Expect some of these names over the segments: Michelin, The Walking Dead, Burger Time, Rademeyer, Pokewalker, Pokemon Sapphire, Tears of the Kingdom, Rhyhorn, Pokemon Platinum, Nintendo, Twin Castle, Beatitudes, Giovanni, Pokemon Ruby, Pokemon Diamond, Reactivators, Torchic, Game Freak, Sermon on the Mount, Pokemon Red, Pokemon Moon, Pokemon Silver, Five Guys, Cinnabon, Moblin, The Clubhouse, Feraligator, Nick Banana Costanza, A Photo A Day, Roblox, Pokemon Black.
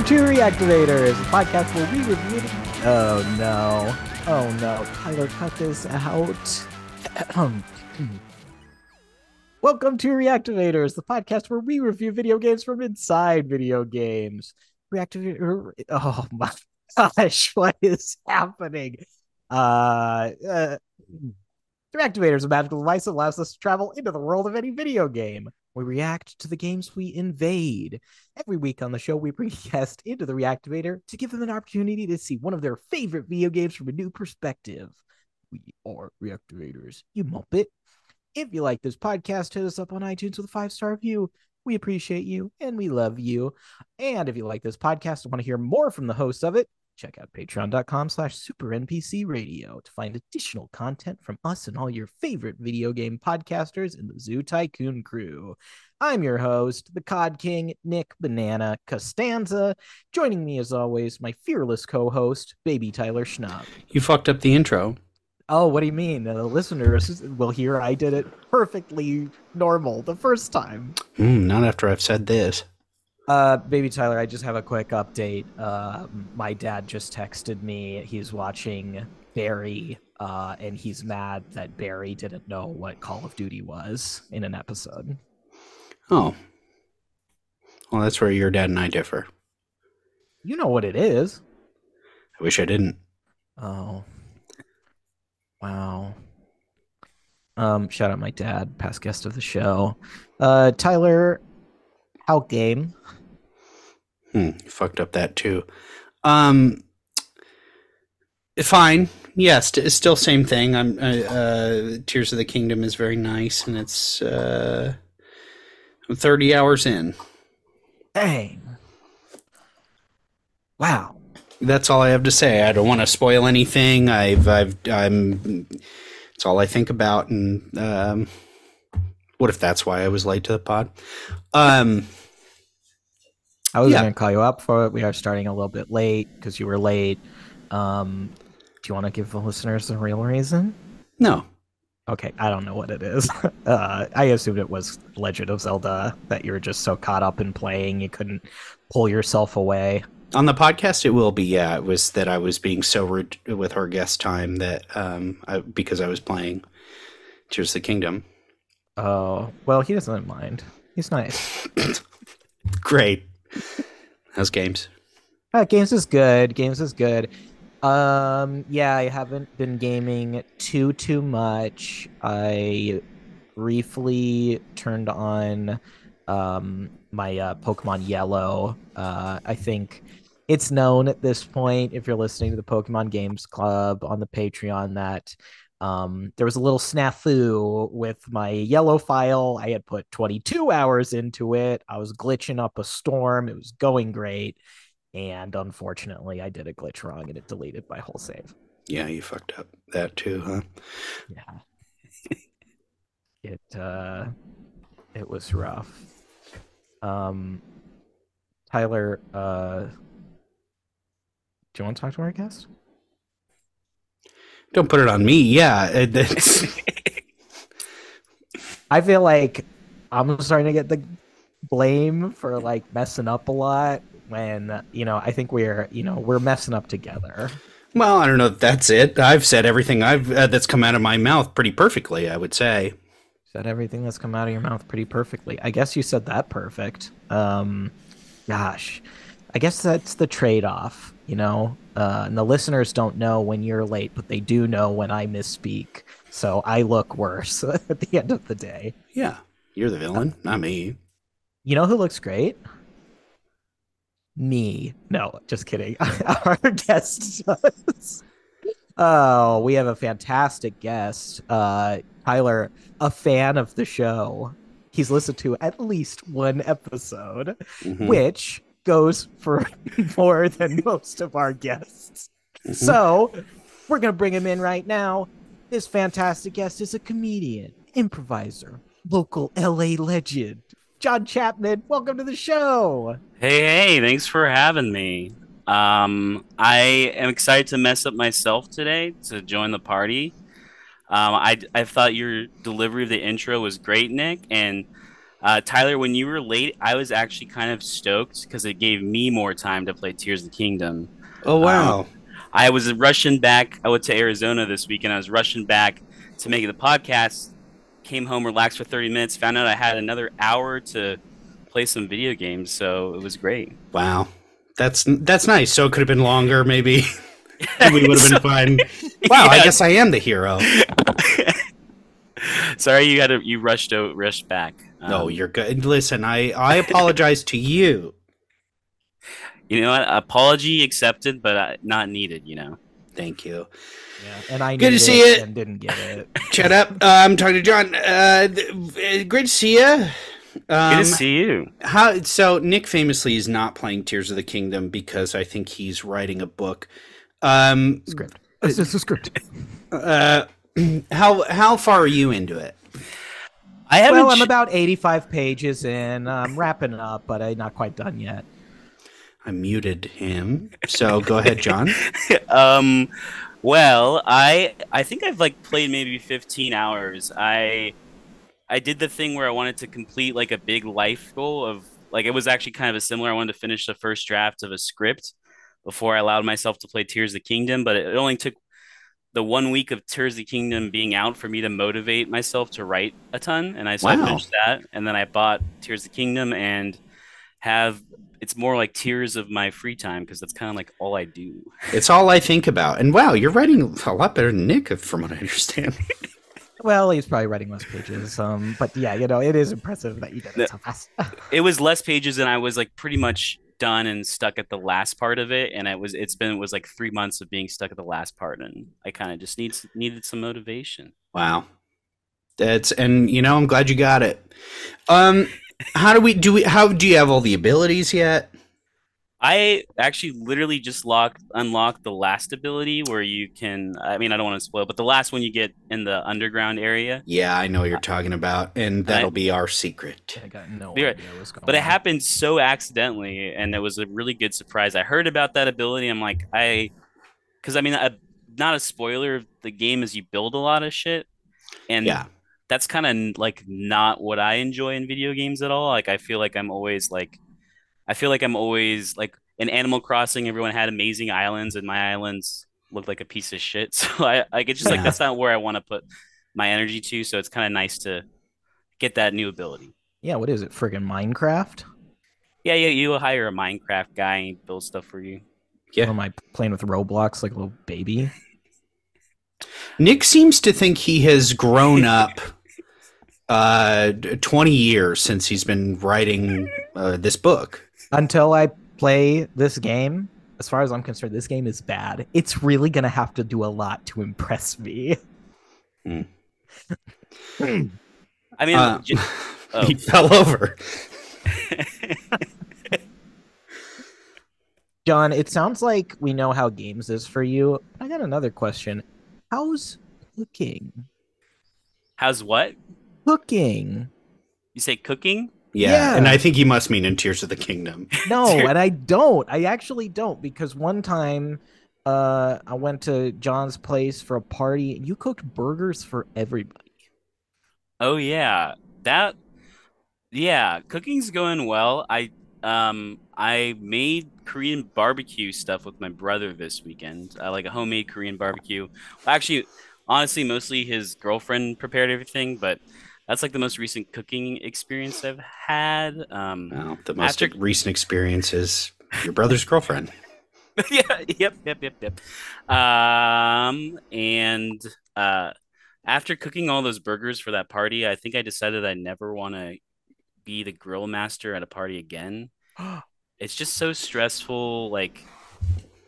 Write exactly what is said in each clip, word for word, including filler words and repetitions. Welcome to Reactivators, the podcast where we review... Oh no. Oh no. Tyler, cut this out. Welcome to Reactivators, the podcast where we review video games from inside video games. Reactivator... Oh my gosh, what is happening? Uh... uh... Reactivator is a magical device that allows us to travel into the world of any video game. We react to the games we invade. Every week on the show, we bring a guest into the Reactivator to give them an opportunity to see one of their favorite video games from a new perspective. We are Reactivators, you muppet. If you like this podcast, hit us up on iTunes with a five-star review. We appreciate you, and we love you. And if you like this podcast and want to hear more from the hosts of it, check out patreon.com slash SuperNPCRadio to find additional content from us and all your favorite video game podcasters in the Zoo Tycoon crew. I'm your host, the C O D King, Nick Banana Costanza. Joining me, as always, my fearless co-host, Baby Tyler Schnapp. You fucked up the intro. Oh, what do you mean? The listeners will hear I did it perfectly normal the first time. Mm, not after I've said this. Uh, Baby Tyler, I just have a quick update. Uh, my dad just texted me. He's watching Barry, uh, and he's mad that Barry didn't know what Call of Duty was in an episode. Oh. Well, that's where your dad and I differ. You know what it is. I wish I didn't. Oh. Wow. Um, shout out my dad, past guest of the show. Uh, Tyler, how game? Hmm, fucked up that too. Um, fine. Yes, yeah, st- still same thing. I'm uh, uh, Tears of the Kingdom is very nice, and it's uh, I'm thirty hours in. Dang! Wow. That's all I have to say. I don't want to spoil anything. I've, I've, I'm. It's all I think about, and um, what if that's why I was late to the pod? Um. I was yeah. going to call you up for it. We are starting a little bit late because you were late. Um, do you want to give the listeners a real reason? No. Okay, I don't know what it is. Uh, I assumed it was Legend of Zelda, that you were just so caught up in playing you couldn't pull yourself away. On the podcast, it will be, yeah. It was that I was being so rude with our guest time that um, I, because I was playing Tears of the Kingdom. Oh, well, he doesn't mind. He's nice. Great. How's games? Uh, games is good. Games is good. Um, yeah, I haven't been gaming too, too much. I briefly turned on um, my uh, Pokemon Yellow. Uh, I think it's known at this point, if you're listening to the Pokemon Games Club on the Patreon, that Um, there was a little snafu with my Yellow file. I had put twenty-two hours into it. I was glitching up a storm. It was going great. And unfortunately, I did a glitch wrong and it deleted my whole save. Yeah, you fucked up that too, huh? Yeah. it, uh, it was rough. Um, Tyler, uh, do you want to talk to our guest? Don't put it on me. Yeah. I feel like I'm starting to get the blame for like messing up a lot when, you know, I think we're, you know, we're messing up together. Well, I don't know if that's it. I've said everything I've uh, that's come out of my mouth pretty perfectly, I would say. Said everything that's come out of your mouth pretty perfectly. I guess you said that perfect. Um, gosh, I guess that's the trade-off, you know? Uh, and the listeners don't know when you're late, but they do know when I misspeak. So I look worse at the end of the day. Yeah, you're the villain, uh, not me. You know who looks great? Me. No, just kidding. Our guest does. Oh, we have a fantastic guest. Uh, Tyler, a fan of the show. He's listened to at least one episode, mm-hmm. which... goes for more than most of our guests. Mm-hmm. So we're going to bring him in right now. This fantastic guest is a comedian, improviser, local L A legend, John Chapman. Welcome to the show. Hey, hey, thanks for having me. Um, I am excited to mess up myself today to join the party. Um, I, I thought your delivery of the intro was great, Nick, and Uh, Tyler, when you were late, I was actually kind of stoked because it gave me more time to play Tears of the Kingdom. Oh, wow. Um, I was rushing back. I went to Arizona this weekend. I was rushing back to make the podcast, came home, relaxed for thirty minutes, found out I had another hour to play some video games, so it was great. Wow. That's that's nice. So it could have been longer, maybe. We would have been fine. Wow, yeah. I guess I am the hero. Sorry, you had a, you rushed out, rushed back. Um, no, you're good. Listen, I, I apologize to you. You know what? Apology accepted, but not needed, you know. Thank you. Yeah, and I good to see it. And didn't get it. Shut up. Uh, I'm talking to John. Uh, th- great to see you. Um, Good to see you. How, so Nick famously is not playing Tears of the Kingdom because I think he's writing a book. Um, script. It's just a script. Uh, how how far are you into it? I haven't. Well, I'm ch- about eighty-five pages in. I'm wrapping up, but I'm not quite done yet. I muted him. So go ahead, John. um, well, I I think I've like played maybe fifteen hours. I. I did the thing where I wanted to complete like a big life goal of like, it was actually kind of a similar. I wanted to finish the first draft of a script before I allowed myself to play Tears of the Kingdom, but it only took the one week of Tears of the Kingdom being out for me to motivate myself to write a ton. And I, so wow. I finished that. And then I bought Tears of the Kingdom and have, it's more like tears of my free time because that's kind of like all I do. It's all I think about. And wow, you're writing a lot better than Nick from what I understand. Well, he's probably writing less pages, um, but yeah, you know, it is impressive that you did it so fast. It was less pages, and I was like pretty much done and stuck at the last part of it, and it was it's been it was like three months of being stuck at the last part, and I kind of just need needed some motivation. Wow, that's and you know, I'm glad you got it. Um, how do we do? We how do you have all the abilities yet? I actually literally just locked, unlocked the last ability where you can, I mean, I don't want to spoil, but the last one you get in the underground area. Yeah, I know what you're talking about, and that'll I, be our secret. I got no idea what's going on. But it happened so accidentally, and it was a really good surprise. I heard about that ability, I'm like, I, because I mean, I, not a spoiler of the game is you build a lot of shit, and yeah. That's kind of like not what I enjoy in video games at all. Like, I feel like I'm always like, I feel like I'm always like in Animal Crossing. Everyone had amazing islands, and my islands looked like a piece of shit. So I, I it's just yeah. like that's not where I want to put my energy to. So it's kind of nice to get that new ability. Yeah, what is it? Friggin' Minecraft? Yeah, yeah. You hire a Minecraft guy and build stuff for you. Yeah. Or am I playing with Roblox like a little baby? Nick seems to think he has grown up. Uh, twenty years since he's been writing uh, this book. Until I play this game, as far as I'm concerned, this game is bad. It's really going to have to do a lot to impress me. Mm. I mean, uh, just, oh. He fell over. John, it sounds like we know how games is for you. I got another question. How's cooking? How's what? Cooking. You say cooking? Yeah, yeah. And I think he must mean in Tears of the Kingdom. No, and I don't. I actually don't, because one time uh, I went to John's place for a party. And you cooked burgers for everybody. Oh, yeah. That, yeah, cooking's going well. I um I made Korean barbecue stuff with my brother this weekend, uh, like a homemade Korean barbecue. Well, actually, honestly, mostly his girlfriend prepared everything, but... That's like the most recent cooking experience I've had. Um, well, the most after... recent experience is your brother's girlfriend. yeah, yep, yep, yep, yep. Um, and uh, after cooking all those burgers for that party, I think I decided I never want to be the grill master at a party again. It's just so stressful, like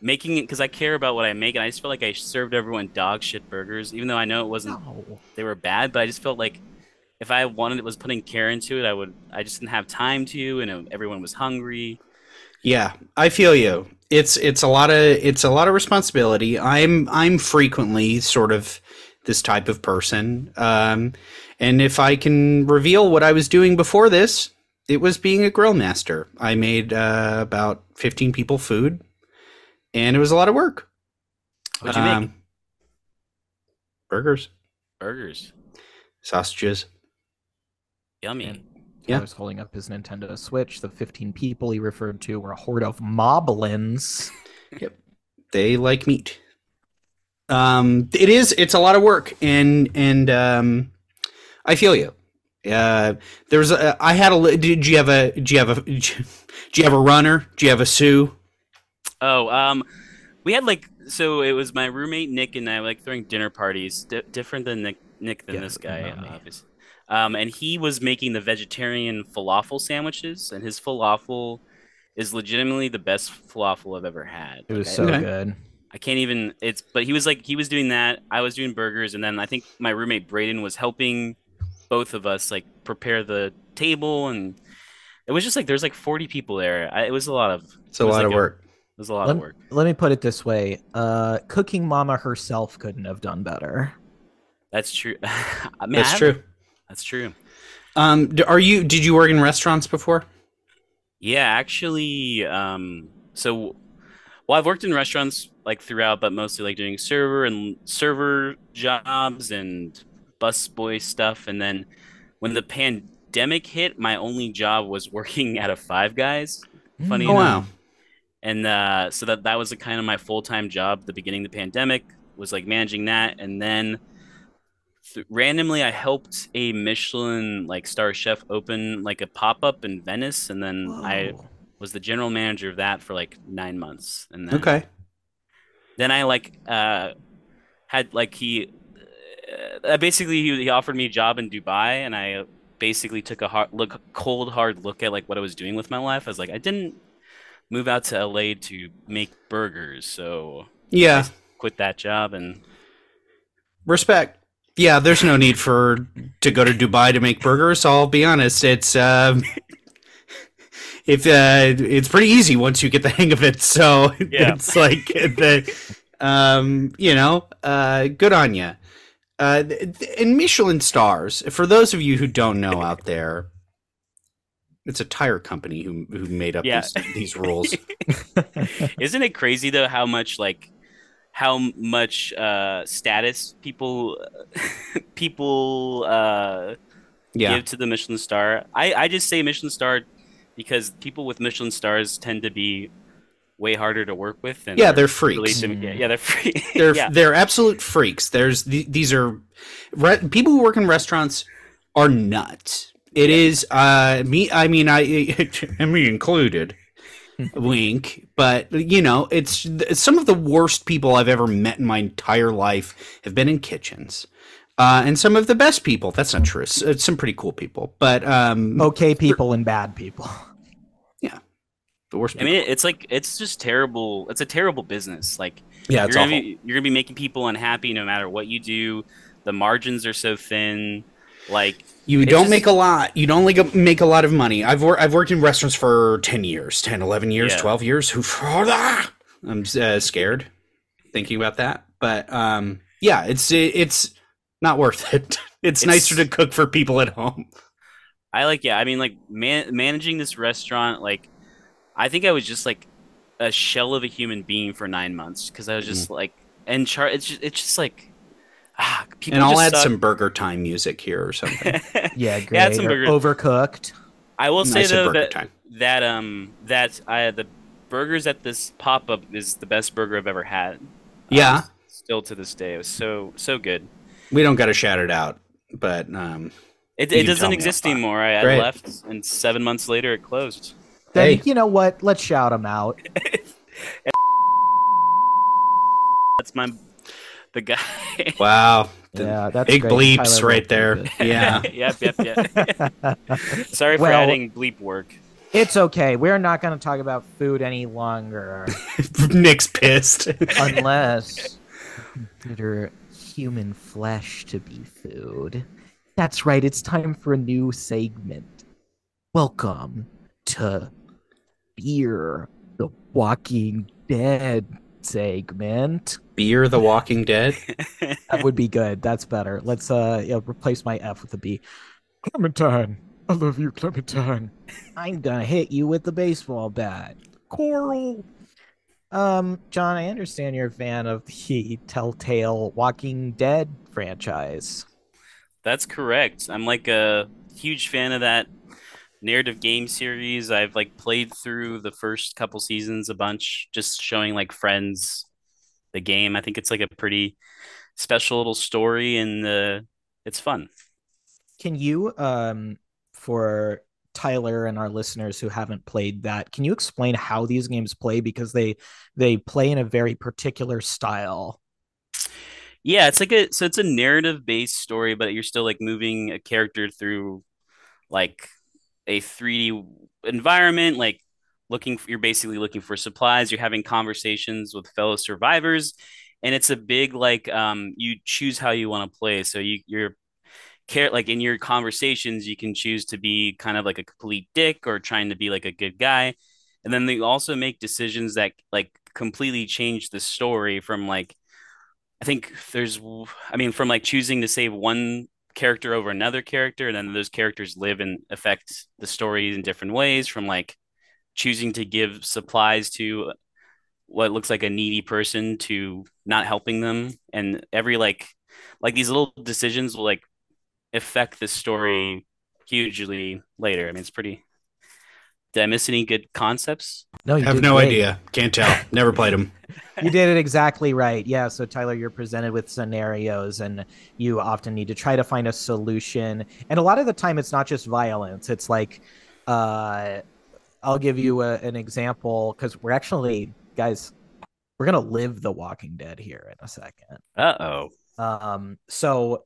making it, because I care about what I make, and I just felt like I served everyone dog shit burgers, even though I know it wasn't no. They were bad, but I just felt like if I wanted it was putting care into it, I would. I just didn't have time to, and everyone was hungry. Yeah, I feel you. It's it's a lot of it's a lot of responsibility. I'm I'm frequently sort of this type of person, um, and if I can reveal what I was doing before this, it was being a grill master. I made uh, about fifteen people food, and it was a lot of work. What'd you um, make? Burgers, burgers, sausages. Yummy. Yeah. I was holding up his Nintendo Switch. The fifteen people he referred to were a horde of moblins. Yep. They like meat. Um, it is, it's a lot of work, and, and, um, I feel you. Uh, there's a, I had a, did you have a, did you have a, did you have a runner? Do you have a Sue? Oh, um, we had like, so it was my roommate, Nick, and I were, like throwing dinner parties, D- different than Nick, Nick than yeah, this guy, obviously. Um, and he was making the vegetarian falafel sandwiches, and his falafel is legitimately the best falafel I've ever had. It was like, so I, good. I can't even, it's, but he was like, he was doing that. I was doing burgers. And then I think my roommate Braden was helping both of us like prepare the table. And it was just like, there's like forty people there. I, it was a lot of, it's a lot like of a, work. It was a lot let, of work. Let me put it this way. Uh, Cooking Mama herself couldn't have done better. That's true. I mean, That's I true. That's true. Um, are you, did you work in restaurants before? Yeah, actually. Um, so, well, I've worked in restaurants like throughout, but mostly like doing server and server jobs and busboy stuff. And then when the pandemic hit, my only job was working at a Five Guys. Funny oh, enough. Wow. And uh, so that, that was a kind of my full-time job. The beginning of the pandemic was like managing that. And then th- randomly I helped a Michelin like star chef open like a pop-up in Venice. And then Whoa. I was the general manager of that for like nine months. And then, okay. Then I like uh, had like he uh, basically he, he offered me a job in Dubai. And I basically took a hard look, cold, hard look at like what I was doing with my life. I was like, I didn't move out to L A to make burgers, so yeah, quit that job and respect. Yeah, there's no need for to go to Dubai to make burgers. I'll be honest, it's um, if uh, it's pretty easy once you get the hang of it. So yeah. It's like the um, you know, uh, good on you. Uh, and Michelin stars, for those of you who don't know out there. It's a tire company who who made up yeah. these, these rules. Isn't it crazy though how much like how much uh, status people people uh, yeah. give to the Michelin star? I, I just say Michelin star because people with Michelin stars tend to be way harder to work with. And yeah, they're freaks. Really, mm. Yeah, they're freaks. They're yeah. they're absolute freaks. There's th- these are re- people who work in restaurants are nuts. It is uh, me. I mean, I, I me included, wink. But you know, it's some of the worst people I've ever met in my entire life have been in kitchens, uh, and some of the best people. That's not true. It's some pretty cool people, but um, okay, people and bad people. Yeah, the worst. People. I mean, it's like it's just terrible. It's a terrible business. Like, yeah, it's you're gonna awful. Be, you're gonna be making people unhappy no matter what you do. The margins are so thin. Like you don't just, make a lot. You don't like make a lot of money. I've worked. I've worked in restaurants for ten years, ten, eleven years, yeah. twelve years. Who? I'm uh, scared thinking about that. But um, yeah, it's it's not worth it. It's, it's nicer to cook for people at home. I like. Yeah, I mean, like man, managing this restaurant. Like, I think I was just like a shell of a human being for nine months because I was just mm-hmm. like and char. It's just, it's just like. Ah, and I'll add suck. some Burger Time music here or something. Yeah, great. Yeah, some burger- Overcooked. I will say I though that time. that um that I the burgers at this pop up is the best burger I've ever had. Yeah, um, still to this day, it was so so good. We don't got to shout it out, but um, it it doesn't exist anymore. I, I left, and seven months later it closed. Then hey. You know what? Let's shout them out. That's my. The guy. Wow. The yeah, that's big great. Bleeps Tyler right there. Yeah. yep, yep, yep. Sorry for well, adding bleep work. It's okay. We're not going to talk about food any longer. Nick's pissed. Unless you consider human flesh to be food. That's right. It's time for a new segment. Welcome to Beer, the Walking Dead segment. Beer the Walking Dead. That would be good. That's better. Let's uh yeah, replace my F with a B. Clementine, I love you, Clementine. I'm gonna hit you with the baseball bat. Coral. Um, John, I understand you're a fan of the Telltale Walking Dead franchise. That's correct. I'm like a huge fan of that narrative game series. I've like played through the first couple seasons a bunch, just showing like friends the game. I think it's like a pretty special little story, and the it's fun. Can you, um, for Tyler and our listeners who haven't played that, can you explain how these games play? Because they they play in a very particular style. Yeah, it's like a so it's a narrative based story, but you're still like moving a character through like a three D environment, like looking for, you're basically looking for supplies. You're having conversations with fellow survivors, and it's a big like um, you choose how you want to play. So you you're care like in your conversations, you can choose to be kind of like a complete dick or trying to be like a good guy, and then they also make decisions that like completely change the story from like I think there's I mean from like choosing to save one character over another character, and then those characters live and affect the story in different ways, from like choosing to give supplies to what looks like a needy person to not helping them, and every like like these little decisions will like affect the story hugely later. I mean, it's pretty. Did I miss any good concepts? No, you I have no great. idea. Can't tell. Never played them. You did it exactly right. Yeah. So Tyler, you're presented with scenarios, and you often need to try to find a solution. And a lot of the time, it's not just violence. It's like, uh, I'll give you a, an example, because we're actually, guys, we're gonna live The Walking Dead here in a second. Uh oh. Um. So.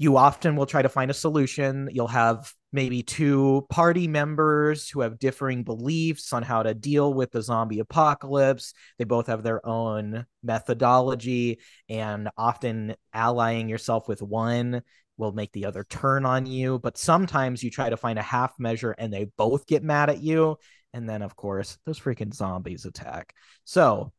You often will try to find a solution. You'll have maybe two party members who have differing beliefs on how to deal with the zombie apocalypse. They both have their own methodology, and often allying yourself with one will make the other turn on you. But sometimes you try to find a half measure and they both get mad at you. And then, of course, those freaking zombies attack. So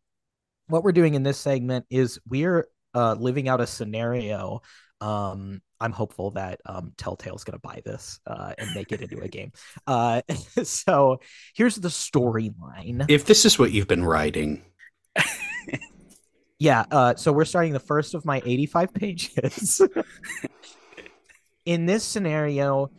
what we're doing in this segment is we're uh, living out a scenario. Um, I'm hopeful that um, Telltale is going to buy this uh, and make it into a game. Uh, so here's the storyline. If this is what you've been writing. yeah. Uh, so we're starting the first of my eighty-five pages. In this scenario,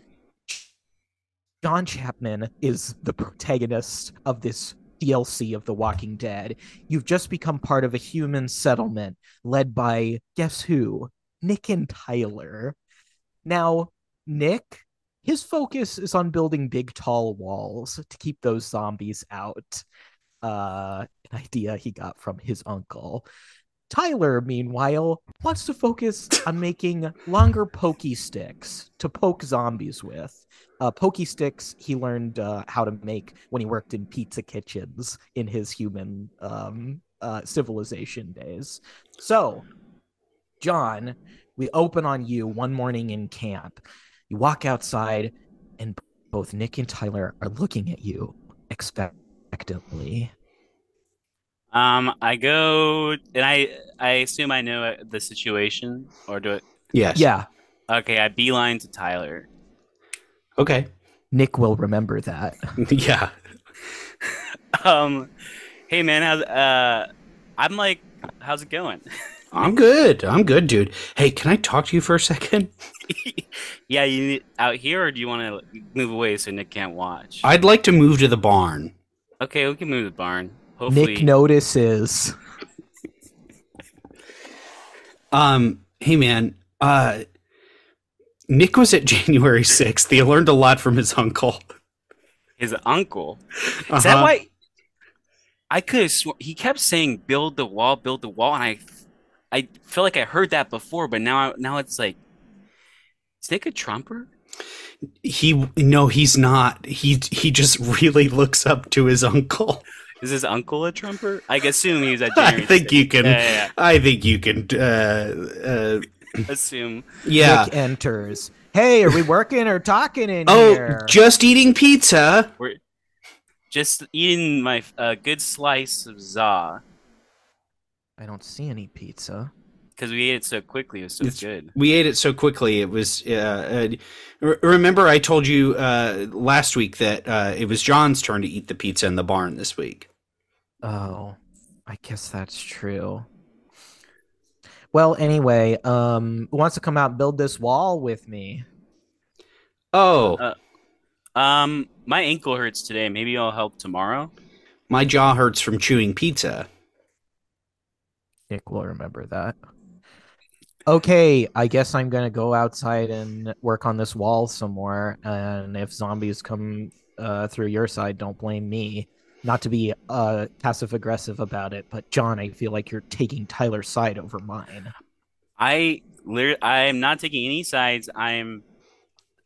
John Chapman is the protagonist of this D L C of The Walking Dead. You've just become part of a human settlement led by, guess who? Nick and Tyler. Now, Nick, his focus is on building big, tall walls to keep those zombies out. Uh, an idea he got from his uncle. Tyler, meanwhile, wants to focus on making longer pokey sticks to poke zombies with. Uh, pokey sticks he learned uh, how to make when he worked in pizza kitchens in his human um, uh, civilization days. So... John, we open on you one morning in camp. You walk outside, and both Nick and Tyler are looking at you expectantly. Um, I go, and I I assume I know the situation, or do it? Yes. Yeah. Okay, I beeline to Tyler. Okay. Nick will remember that. yeah. um, hey man, how's uh, I'm like, how's it going? I'm good. I'm good, dude. Hey, can I talk to you for a second? yeah, you out here, or do you want to move away so Nick can't watch? I'd like to move to the barn. Okay, we can move to the barn. Hopefully. Nick notices. um, hey, man. Uh, Nick was at January sixth. He learned a lot from his uncle. His uncle? Is uh-huh. that why? I could have sworn he kept saying, build the wall, build the wall, and I... I feel like I heard that before, but now now it's like, is Nick a Trumper? He no, he's not. He he just really looks up to his uncle. Is his uncle a Trumper? I assume he's at January. I think you can. Yeah, yeah, yeah. I think you can uh, uh, assume. Yeah. Nick enters. Hey, are we working or talking in oh, here? Oh, just eating pizza. We're just eating my uh, good slice of za. I don't see any pizza. Because we ate it so quickly. It was so it's, good. We ate it so quickly. It was... Uh, uh, re- remember I told you uh, last week that uh, it was John's turn to eat the pizza in the barn this week. Oh, I guess that's true. Well, anyway, um, who wants to come out and build this wall with me? Oh. Uh, Um, my ankle hurts today. Maybe I'll help tomorrow. My jaw hurts from chewing pizza. Nick will remember that. Okay, I guess I'm going to go outside and work on this wall some more. And if zombies come uh, through your side, don't blame me. Not to be uh, passive-aggressive about it, but John, I feel like you're taking Tyler's side over mine. I I am not taking any sides. I'm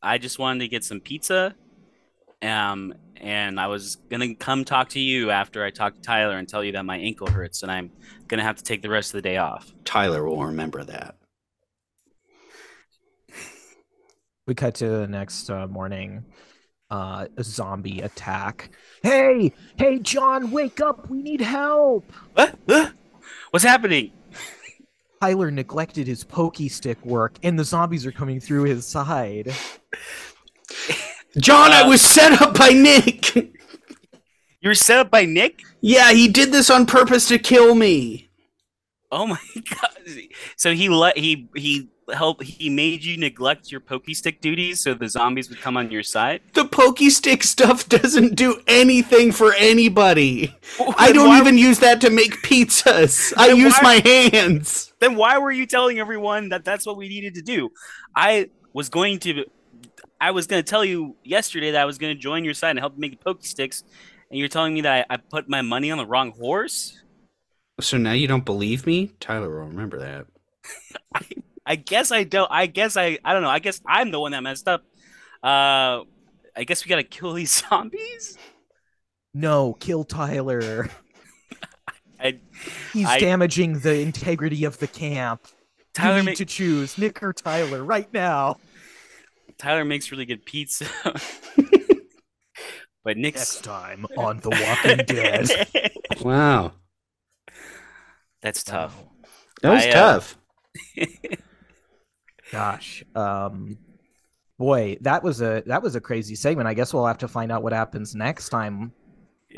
I just wanted to get some pizza, um, and I was gonna come talk to you after I talked to Tyler and tell you that my ankle hurts, and I'm gonna have to take the rest of the day off. Tyler will remember that. We cut to the next uh, morning. Uh, a zombie attack. Hey, hey, John, wake up! We need help. What? Huh? What's happening? Tyler neglected his pokey stick work, and the zombies are coming through his side. John, uh, I was set up by Nick! You were set up by Nick? Yeah, he did this on purpose to kill me. Oh my god. So he let he he help he made you neglect your pokey stick duties so the zombies would come on your side? The pokey stick stuff doesn't do anything for anybody. Well, I don't even use that to make pizzas. I use my hands. Then why were you telling everyone that that's what we needed to do? I was going to, I was going to tell you yesterday that I was going to join your side and help make the pokey sticks, and you're telling me that I, I put my money on the wrong horse. So now you don't believe me? Tyler will remember that. I, I guess I don't. I guess I. I don't know. I guess I'm the one that messed up. Uh, I guess we gotta kill these zombies. No, kill Tyler. I, He's I, damaging the integrity of the camp. Tyler, you need make, to choose Nick or Tyler right now. Tyler makes really good pizza, but Nick's... next time on The Walking Dead. Wow, that's tough. That was I, tough. Uh... Gosh, um, boy, that was a that was a crazy segment. I guess we'll have to find out what happens next time.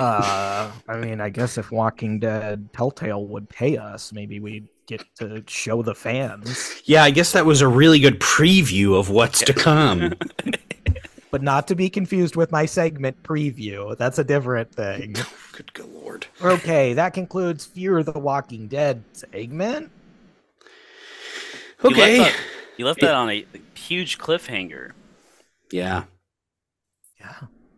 Uh, I mean, I guess if Walking Dead Telltale would pay us, maybe we'd get to show the fans. Yeah, I guess that was a really good preview of what's to come. But not to be confused with my segment preview. That's a different thing. Good, good lord. Okay, that concludes Fear the Walking Dead segment. Okay. You left, that, you left that on a huge cliffhanger. Yeah. Yeah.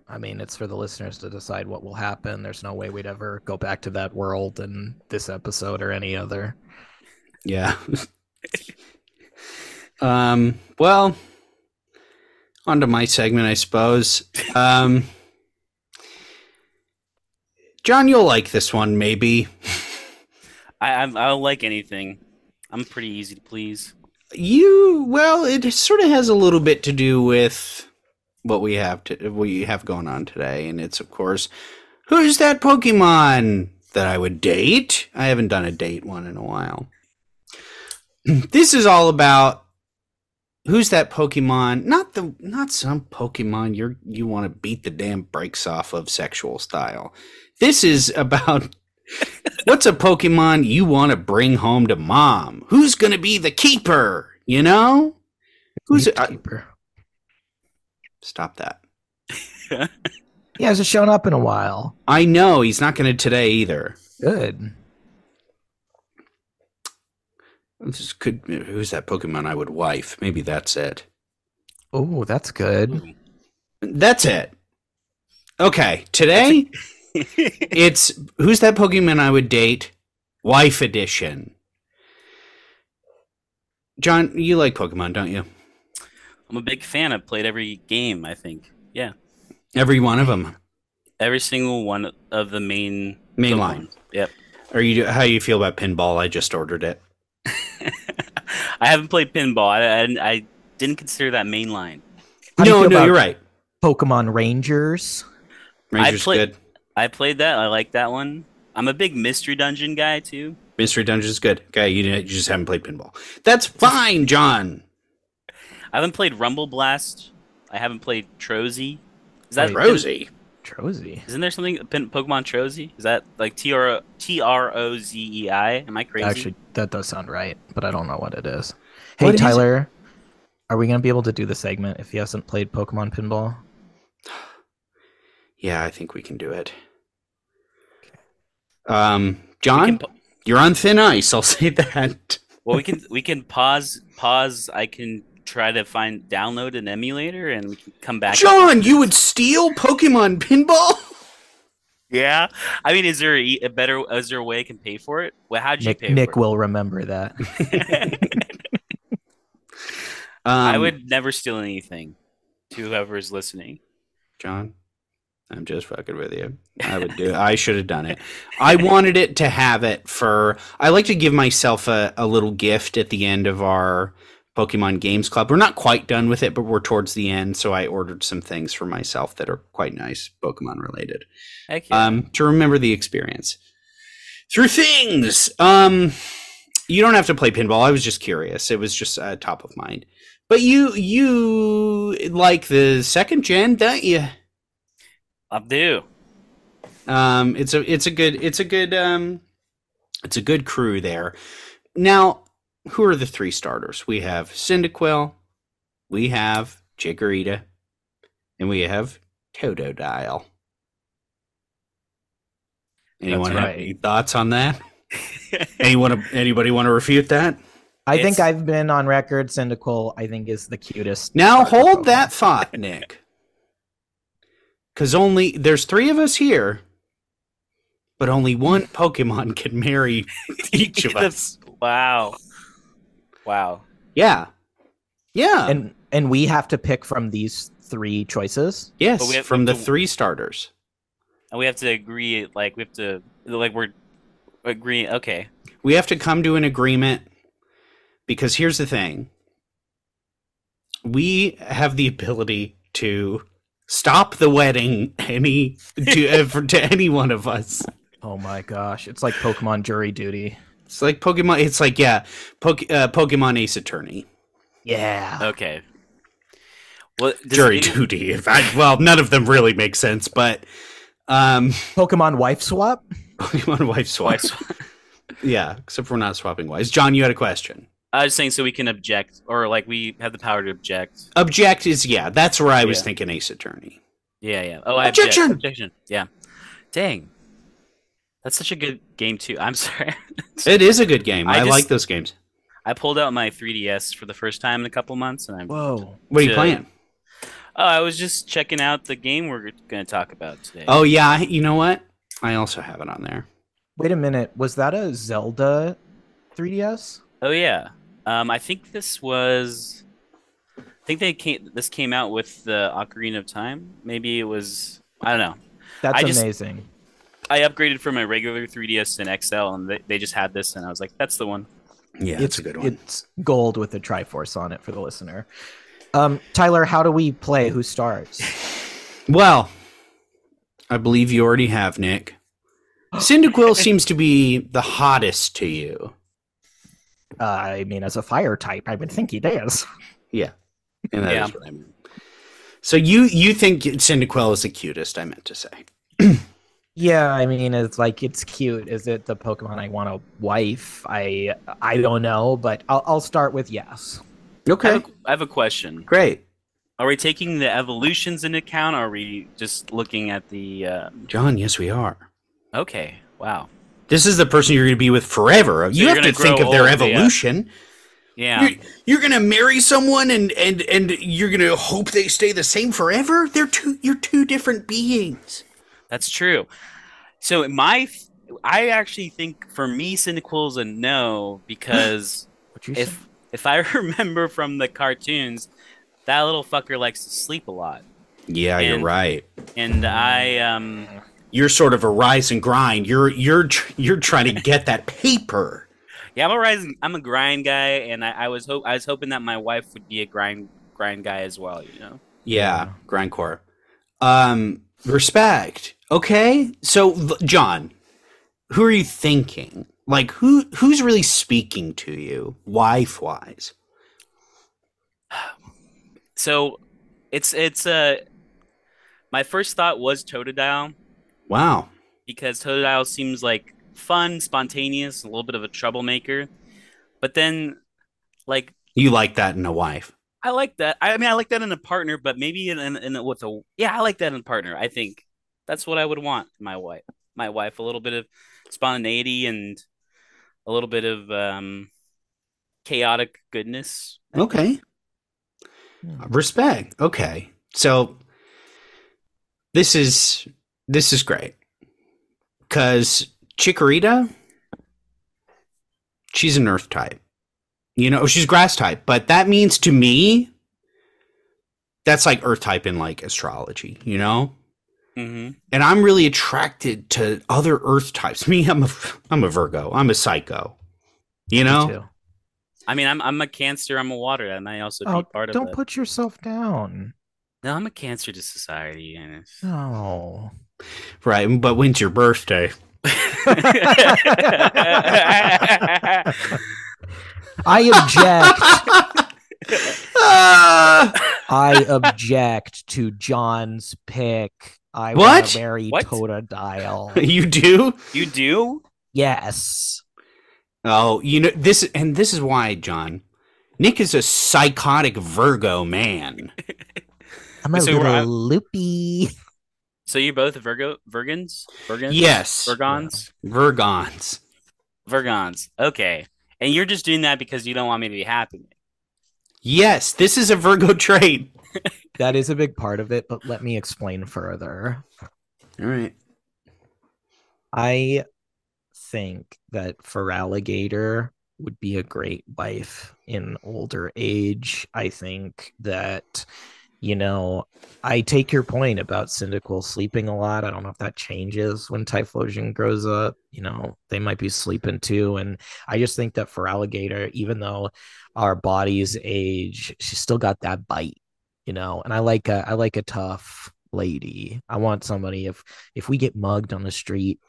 I mean, it's for the listeners to decide what will happen. There's no way we'd ever go back to that world in this episode or any other. Yeah. um. Well, on to my segment, I suppose. Um, John, you'll like this one, maybe. I, I I'll like anything. I'm pretty easy to please. You well, it sort of has a little bit to do with what we have to what you have going on today, and it's of course, who's that Pokemon that I would date? I haven't done a date one in a while. This is all about who's that Pokemon, not the not some Pokemon you're you want to beat the damn brakes off of sexual style. This is about what's a Pokemon you want to bring home to mom? Who's going to be the keeper? You know, who's the keeper? I, stop that. He hasn't shown up in a while. I know he's not going to today either. Good. This could. Who's that Pokemon I would wife? Maybe that's it. Oh, that's good. That's it. Okay, today. It's who's that Pokemon I would date? Wife edition. John, you like Pokemon, don't you? I'm a big fan. I've played every game, I think. Yeah. Every one of them. Every single one of the main main Pokemon. Line. Yep. Are you how you feel about pinball? I just ordered it. I haven't played pinball. I, I, I didn't consider that main line. How no, you no, you're right. Pokemon Rangers. Rangers I play- good. I played that. I like that one. I'm a big Mystery Dungeon guy, too. Mystery Dungeon's good. Okay, you, didn't, you just haven't played pinball. That's fine, John. I haven't played Rumble Blast. I haven't played Trozy. Is that Trozy? Trozy. Isn't there something, Pokemon Trozy? Is that like T R O Z E I? Am I crazy? Actually, that does sound right, but I don't know what it is. Hey, what Tyler, is are we going to be able to do the segment if he hasn't played Pokemon Pinball? Yeah, I think we can do it. Okay. Um, John, pa- you're on thin ice. I'll say that. Well, we can we can pause pause. I can try to find download an emulator, and we can come back. John, you would steal Pokemon Pinball? Yeah, I mean, is there a, a better? Is there a way I can pay for it? Well, how'd you Nick, pay? Nick for will it? remember that. um, I would never steal anything. To whoever is listening, John, I'm just fucking with you. I would do. I should have done it. I wanted it to have it for. I like to give myself a, a little gift at the end of our Pokemon Games Club. We're not quite done with it, but we're towards the end, so I ordered some things for myself that are quite nice, Pokemon related. Heck yeah. Um, to remember the experience through things. Um, you don't have to play pinball. I was just curious. It was just uh, top of mind. But you you like the second gen, don't you? I do. Um, it's a it's a good it's a good um, it's a good crew there. Now, who are the three starters? We have Cyndaquil, we have Chikorita, and we have Totodile. Anyone right. have any thoughts on that? Anyone? Anybody want to refute that? I it's... think I've been on record. Cyndaquil, I think, is the cutest. Now hold that thought, Nick. Because only there's three of us here, but only one Pokemon can marry each of us. Wow. Wow. Yeah. Yeah. And and we have to pick from these three choices? Yes, but we have, from we have the to, three starters. And we have to agree, like, we have to, like, we're agreeing, okay. We have to come to an agreement, because here's the thing. We have the ability to stop the wedding any to, to any one of us. Oh my gosh, it's like Pokemon jury duty. It's like Pokemon. It's like, yeah, Poke, uh, Pokemon Ace Attorney. Yeah. Okay. Well, Jury it... duty. If I, well, none of them really make sense, but um, Pokemon wife swap. Pokemon wife swap. Yeah, except we're not swapping wives. John, you had a question. I was saying, so we can object, or like we have the power to object. Object is yeah. That's where I was yeah. thinking Ace Attorney. Yeah, yeah. Oh, I objection. Object. Objection. Yeah. Dang. That's such a good game, too. I'm sorry. It is a good game. I, I just, like those games. I pulled out my three D S for the first time in a couple months. And I'm Whoa. What are you to, playing? Oh, I was just checking out the game we're going to talk about today. Oh, yeah. You know what? I also have it on there. Wait a minute. Was that a Zelda three D S? Oh, yeah. Um, I think this was... I think they came. this came out with the Ocarina of Time. Maybe it was... I don't know. That's I just, amazing. I upgraded from my regular three D S to X L, and they, they just had this, and I was like, that's the one. Yeah, it's a good one. It's gold with a Triforce on it for the listener. Um, Tyler, how do we play? Who starts? Well, I believe you already have, Nick. Cyndaquil seems to be the hottest to you. Uh, I mean, as a fire type, I would think he does. Yeah, and that yeah. is what I mean. So you, you think Cyndaquil is the cutest, I meant to say. Yeah, I mean, it's like, it's cute. Is it the Pokemon I want a wife? I I don't know, but I'll, I'll start with yes. Okay. I have, a, I have a question. Great. Are we taking the evolutions into account? Or are we just looking at the... Uh... John, yes, we are. Okay, wow. This is the person you're going to be with forever. So you have to think of their evolution. Yeah. yeah. You're, you're going to marry someone and, and, and you're going to hope they stay the same forever? They're two. You're two different beings. That's true. So my, I actually think for me, Cyndaquil is a no, because if if I remember from the cartoons, that little fucker likes to sleep a lot. Yeah, and, you're right. And I um. You're sort of a rise and grind. You're you're you're trying to get that paper. Yeah, I'm a rise. I'm a grind guy, and I, I was hope I was hoping that my wife would be a grind grind guy as well. You know. Yeah, grindcore. Um, respect. Okay, so John, who are you thinking? Like, who who's really speaking to you, wife wise? So, it's it's uh, my first thought was Totodile. Wow, because Totodile seems like fun, spontaneous, a little bit of a troublemaker, but then, like, you like that in a wife. I like that. I mean, I like that in a partner, but maybe in in, in with a yeah, I like that in a partner. I think. That's what I would want in my wife. My wife, a little bit of spontaneity and a little bit of um, chaotic goodness. Okay. Respect. Okay. So this is this is great. Because Chikorita, she's an earth type. You know, she's grass type, but that means to me, that's like earth type in like astrology, you know? Mm-hmm. And I'm really attracted to other earth types. I mean, I'm a, I'm a Virgo. I'm a psycho, you know? Me too. I mean, I'm I'm a Cancer. I'm a water. And I also oh, be part of it. Don't put yourself down. No, I'm a Cancer to society. And no. Right. But when's your birthday? I object. I object to John's pick. I want to marry Totodile. You do? You do? Yes. Oh, you know this, and this is why, John. Nick is a psychotic Virgo man. I'm a so little loopy. So you're both Virgo, Virgans, Virgans. Yes, Virgons, yeah. Virgons, Virgons. Okay. And you're just doing that because you don't want me to be happy. Yes, this is a Virgo trait. That is a big part of it, but let me explain further. All right. I think that Feraligator would be a great wife in older age. I think that, you know, I take your point about Cyndaquil sleeping a lot. I don't know if that changes when Typhlosion grows up. You know, they might be sleeping too. And I just think that Feraligator, even though our bodies age, she's still got that bite, you know. And I like a, I like a tough lady. I want somebody, if if we get mugged on the street,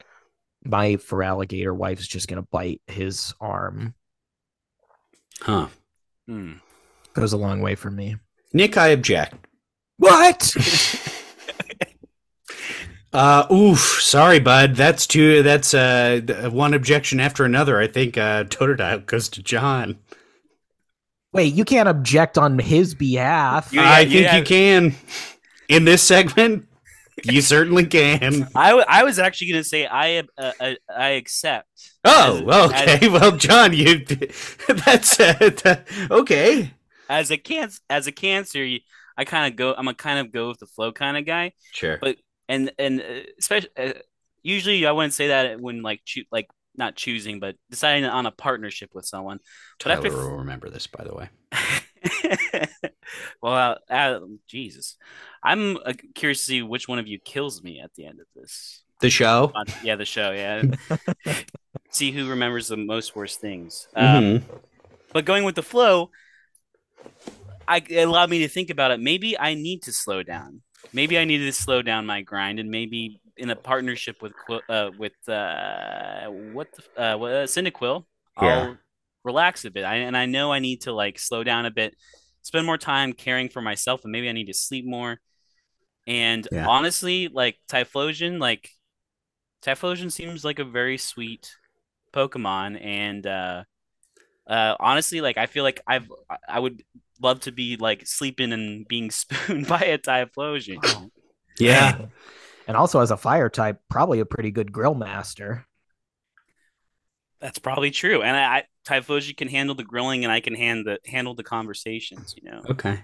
my Feraligator wife's just going to bite his arm. Huh. Hmm. Goes a long way for me. Nick, I object. What? uh, oof. Sorry, bud. That's two. That's uh, one objection after another. I think uh, Totodile goes to John. Wait, you can't object on his behalf. You, I you think have... you can. In this segment, you certainly can. I, w- I was actually going to say I uh, uh, I accept. Oh, as, okay. As... Well, John, you. That's uh, that, okay. As a cancer, as a cancer, I kind of go. I'm a kind of go with the flow kind of guy. Sure. But and and especially uh, usually I wouldn't say that when like cho- like not choosing, but deciding on a partnership with someone. Tyler but I pref- will remember this, by the way. Well, uh, uh, Jesus, I'm uh, curious to see which one of you kills me at the end of this. The show. Uh, yeah, the show. Yeah. See who remembers the most worst things. Um, mm-hmm. But going with the flow. I, it allowed me to think about it. Maybe I need to slow down. Maybe I needed to slow down my grind, and maybe in a partnership with uh, with uh, what the, uh, Cyndaquil, yeah. I'll relax a bit. I, and I know I need to like slow down a bit, spend more time caring for myself, and maybe I need to sleep more. And yeah. honestly, like Typhlosion, like Typhlosion seems like a very sweet Pokemon, and. Uh, Uh, honestly, like I feel like I've I would love to be like sleeping and being spooned by a Typhlosion. Wow. Yeah, and also as a fire type, probably a pretty good grill master. That's probably true, and I, I Typhlosion can handle the grilling, and I can hand the, handle the conversations. You know. Okay.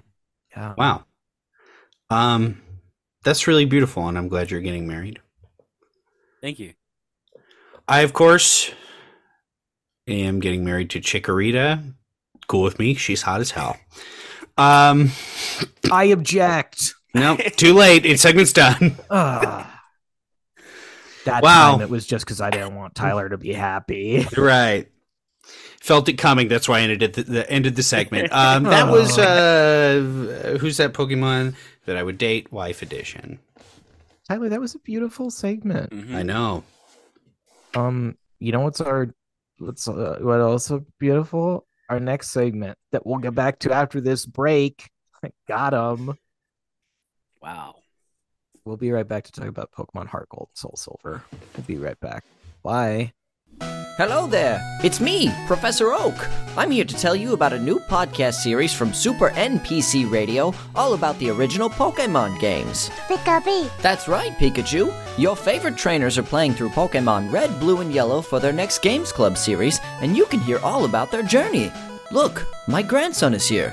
Yeah. Wow. Um, that's really beautiful, and I'm glad you're getting married. Thank you. I of course. am getting married to Chikorita. Cool with me. She's hot as hell. Um, I object. No, too late. It's segment's done. Uh, that wow. time it was just because I didn't want Tyler to be happy. Right. Felt it coming. That's why I ended the, the ended the segment. Um, that oh. was uh, who's that Pokemon that I would date? Wife edition. Tyler, that was a beautiful segment. Mm-hmm. I know. Um, you know what's our What's uh, what also beautiful? Our next segment that we'll get back to after this break. I got him. Wow. We'll be right back to talk about Pokemon HeartGold and SoulSilver. We'll be right back. Bye. Hello there! It's me, Professor Oak! I'm here to tell you about a new podcast series from Super N P C Radio all about the original Pokemon games. Pikachu! That's right, Pikachu! Your favorite trainers are playing through Pokemon Red, Blue, and Yellow for their next Games Club series, and you can hear all about their journey. Look, my grandson is here.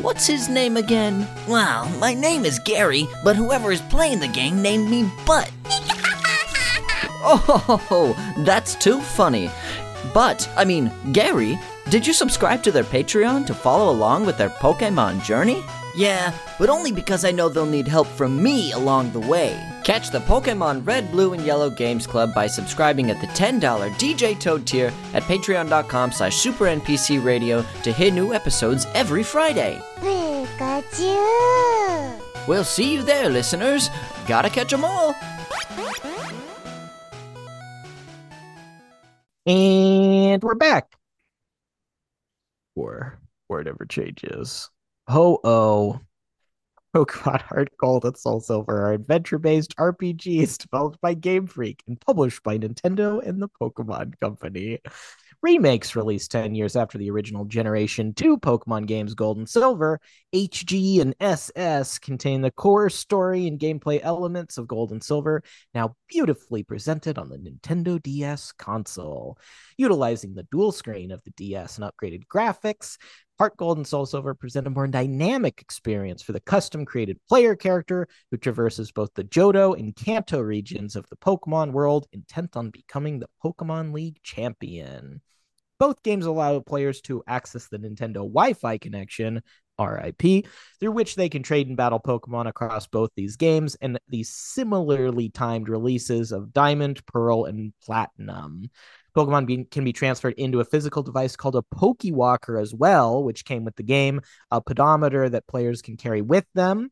What's his name again? Well, my name is Gary, but whoever is playing the game named me Butt. Oh, that's too funny. But, I mean, Gary, did you subscribe to their Patreon to follow along with their Pokemon journey? Yeah, but only because I know they'll need help from me along the way. Catch the Pokemon Red, Blue, and Yellow Games Club by subscribing at the ten dollar D J Toad tier at patreon.com slash supernpcradio to hear new episodes every Friday. Pikachu! We'll see you there, listeners. Gotta catch 'em all. And we're back. Or whatever changes. Ho oh. Pokemon Heart Gold and Soul Silver are adventure-based R P Gs developed by Game Freak and published by Nintendo and the Pokemon Company. Remakes released ten years after the original Generation two Pokemon games Gold and Silver, H G and S S contain the core story and gameplay elements of Gold and Silver, now beautifully presented on the Nintendo D S console. Utilizing the dual screen of the D S and upgraded graphics, HeartGold and SoulSilver present a more dynamic experience for the custom-created player character who traverses both the Johto and Kanto regions of the Pokemon world, intent on becoming the Pokemon League champion. Both games allow players to access the Nintendo Wi-Fi connection, R I P, through which they can trade and battle Pokemon across both these games and the similarly timed releases of Diamond, Pearl, and Platinum. Pokemon be- can be transferred into a physical device called a Pokewalker as well, which came with the game, a pedometer that players can carry with them.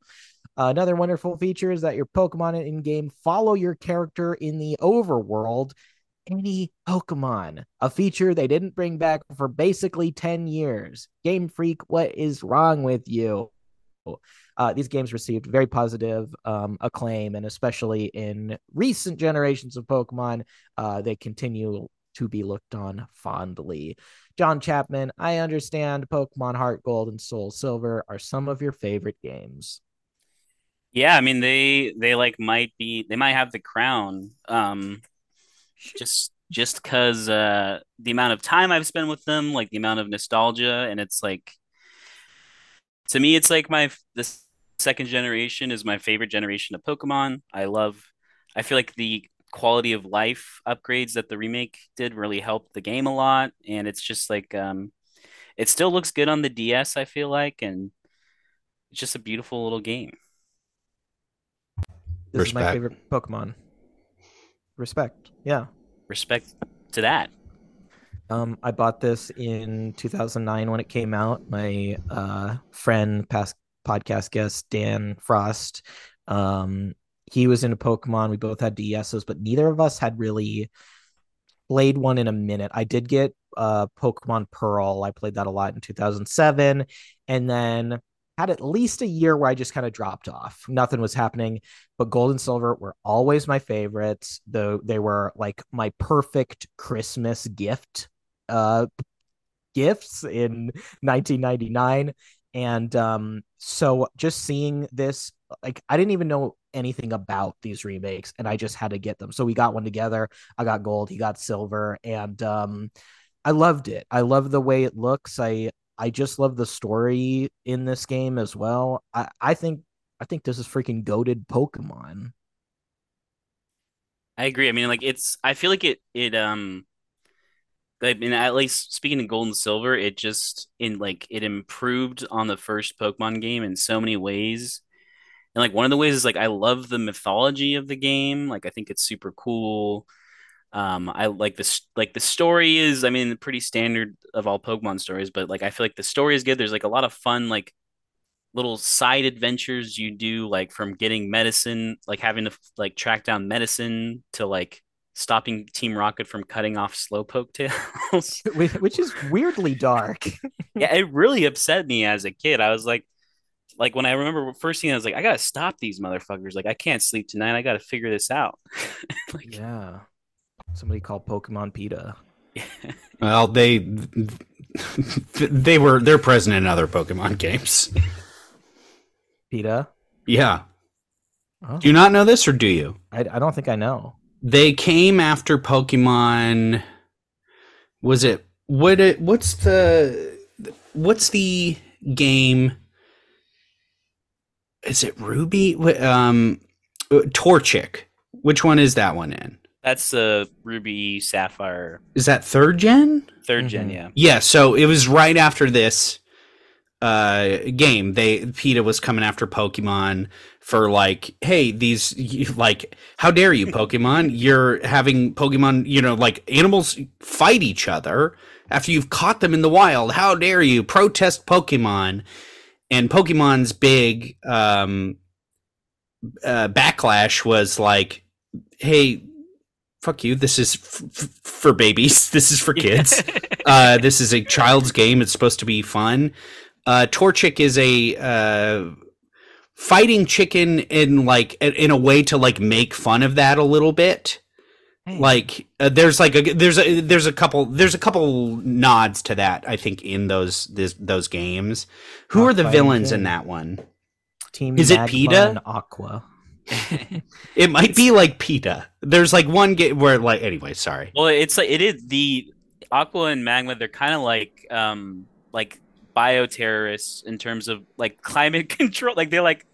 Uh, another wonderful feature is that your Pokemon in-game follow your character in the overworld, any Pokemon, a feature they didn't bring back for basically ten years. Game Freak, what is wrong with you? Uh, these games received very positive um, acclaim, and especially in recent generations of Pokemon, uh, they continue to be looked on fondly. John Chapman, I understand Pokemon Heart Gold and Soul Silver are some of your favorite games. Yeah, I mean they they like might be they might have the crown. Um, just just because uh, the amount of time I've spent with them, like the amount of nostalgia, and it's like to me, it's like my this second generation is my favorite generation of Pokemon. I love. I feel like the quality of life upgrades that the remake did really helped the game a lot, and it's just like um it still looks good on the D S, I feel like, and it's just a beautiful little game. This respect. Is my favorite Pokemon. Respect. Yeah. Respect to that. Um I bought this in two thousand nine when it came out. My uh friend, past podcast guest Dan Frost, um he was into Pokemon. We both had D Ss, but neither of us had really played one in a minute. I did get uh, Pokemon Pearl. I played that a lot in two thousand seven, and then had at least a year where I just kind of dropped off. Nothing was happening, but Gold and Silver were always my favorites, though they were like my perfect Christmas gift uh, gifts in nineteen ninety-nine. And um, so just seeing this, like, I didn't even know anything about these remakes, and I just had to get them. So we got one together. I got Gold, he got Silver, and um, I loved it. I love the way it looks. I I just love the story in this game as well. I, I think I think this is freaking goated Pokemon. I agree. I mean, like it's. I feel like it. It um. I mean, at least speaking of Gold and Silver, it just in like it improved on the first Pokemon game in so many ways. And like one of the ways is like I love the mythology of the game. Like I think it's super cool. Um, I like this. Like the story is, I mean, pretty standard of all Pokemon stories. But like I feel like the story is good. There's like a lot of fun, like little side adventures you do, like from getting medicine, like having to like track down medicine to like stopping Team Rocket from cutting off Slowpoke tails, which is weirdly dark. Yeah, it really upset me as a kid. I was like. Like when I remember first thing, I was like, I gotta stop these motherfuckers. Like I can't sleep tonight. I gotta figure this out. Like, yeah, somebody called Pokemon PETA. Well, they they were they're present in other Pokemon games. PETA? Yeah. Oh. Do you not know this, or do you? I, I don't think I know. They came after Pokemon. Was it what? It what's the what's the game? Is it Ruby? Um, Torchic. Which one is that one in? That's the uh, Ruby Sapphire. Is that third gen? Third mm-hmm. gen, yeah. Yeah. So it was right after this uh, game. They PETA was coming after Pokemon for like, hey, these you, like, how dare you, Pokemon? You're having Pokemon, you know, like animals fight each other after you've caught them in the wild. How dare you protest Pokemon? And Pokemon's big um, uh, backlash was like, hey, fuck you. This is f- f- for babies. This is for kids. uh, this is a child's game. It's supposed to be fun. Uh, Torchic is a uh, fighting chicken in like in a way to like make fun of that a little bit. Hey. Like uh, there's like a there's a there's a couple there's a couple nods to that, I think, in those this, those games. Who Not are the villains game. in that one? Team is Magma it PETA and Aqua? It might it's, be like PETA. There's like one game where like anyway, sorry. Well, it's like it is the Aqua and Magma. They're kind of like um like bioterrorists in terms of like climate control. Like they're like.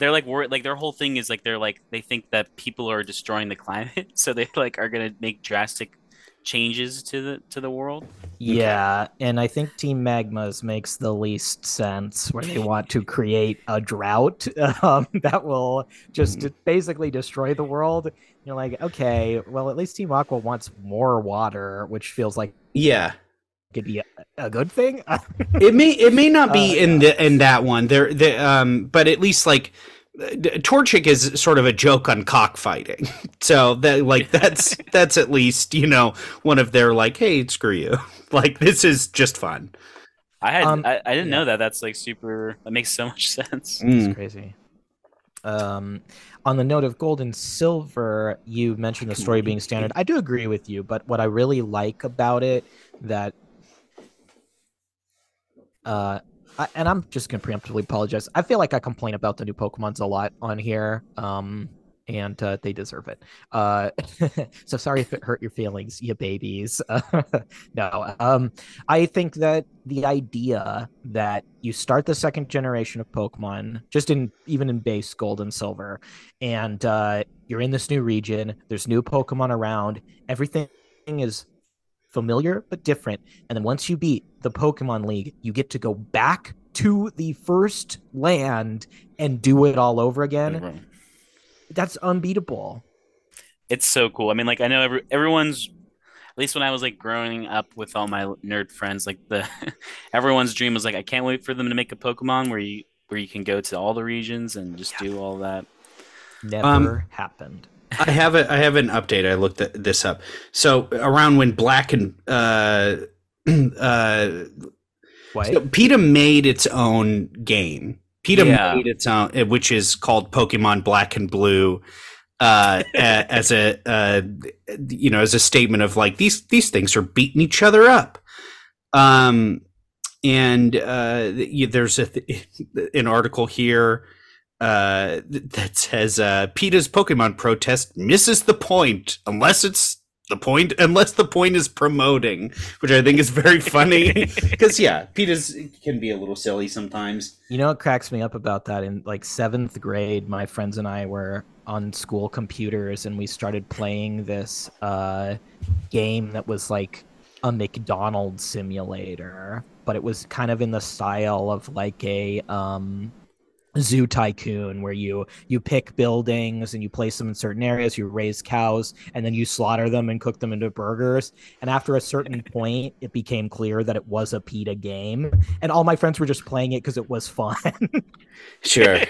They're like worried, like their whole thing is like they're like they think that people are destroying the climate, so they like are gonna make drastic changes to the to the world. Yeah, and I think Team Magma's makes the least sense, where they want to create a drought um, that will just basically destroy the world. You're like, okay, well at least Team Aqua wants more water, which feels like yeah. could be a, a good thing. it may it may not be uh, in yeah. the in that one there the um but at least like Torchic is sort of a joke on cockfighting, so that like that's that's at least, you know, one of their like, hey, screw you, like this is just fun. I had um, I, I didn't yeah. know that that's like super that makes so much sense. It's mm. crazy. Um, on the note of Gold and Silver, you mentioned the story being standard. I do agree with you, but what I really like about it that Uh, I, and I'm just going to preemptively apologize. I feel like I complain about the new Pokemons a lot on here, um, and uh, they deserve it. Uh, so sorry if it hurt your feelings, you babies. Uh, no, um, I think that the idea that you start the second generation of Pokemon, just in even in base Gold and Silver, and uh, you're in this new region, there's new Pokemon around, everything is familiar but different, and then once you beat the Pokemon League, you get to go back to the first land and do it all over again. Right. That's unbeatable. It's so cool. I mean, like I know every, everyone's, at least when I was like growing up with all my nerd friends, like the everyone's dream was like, I can't wait for them to make a Pokemon where you where you can go to all the regions and just yeah. do all that. Never um, happened. I have a I have an update. I looked this up. So around when Black and uh, uh, White, so PETA made its own game. PETA yeah. made its own, which is called Pokemon Black and Blue, uh, as a uh, you know, as a statement of like these these things are beating each other up. Um, and uh, there's a th- an article here. Uh, that says uh, PETA's Pokemon protest misses the point unless it's the point unless the point is promoting, which I think is very funny because yeah, PETA's can be a little silly sometimes. You know what cracks me up about that? In like seventh grade, my friends and I were on school computers and we started playing this uh, game that was like a McDonald's simulator, but it was kind of in the style of like a um. Zoo Tycoon, where you you pick buildings and you place them in certain areas, you raise cows, and then you slaughter them and cook them into burgers. And after a certain point, it became clear that it was a PETA game, and all my friends were just playing it because it was fun. Sure.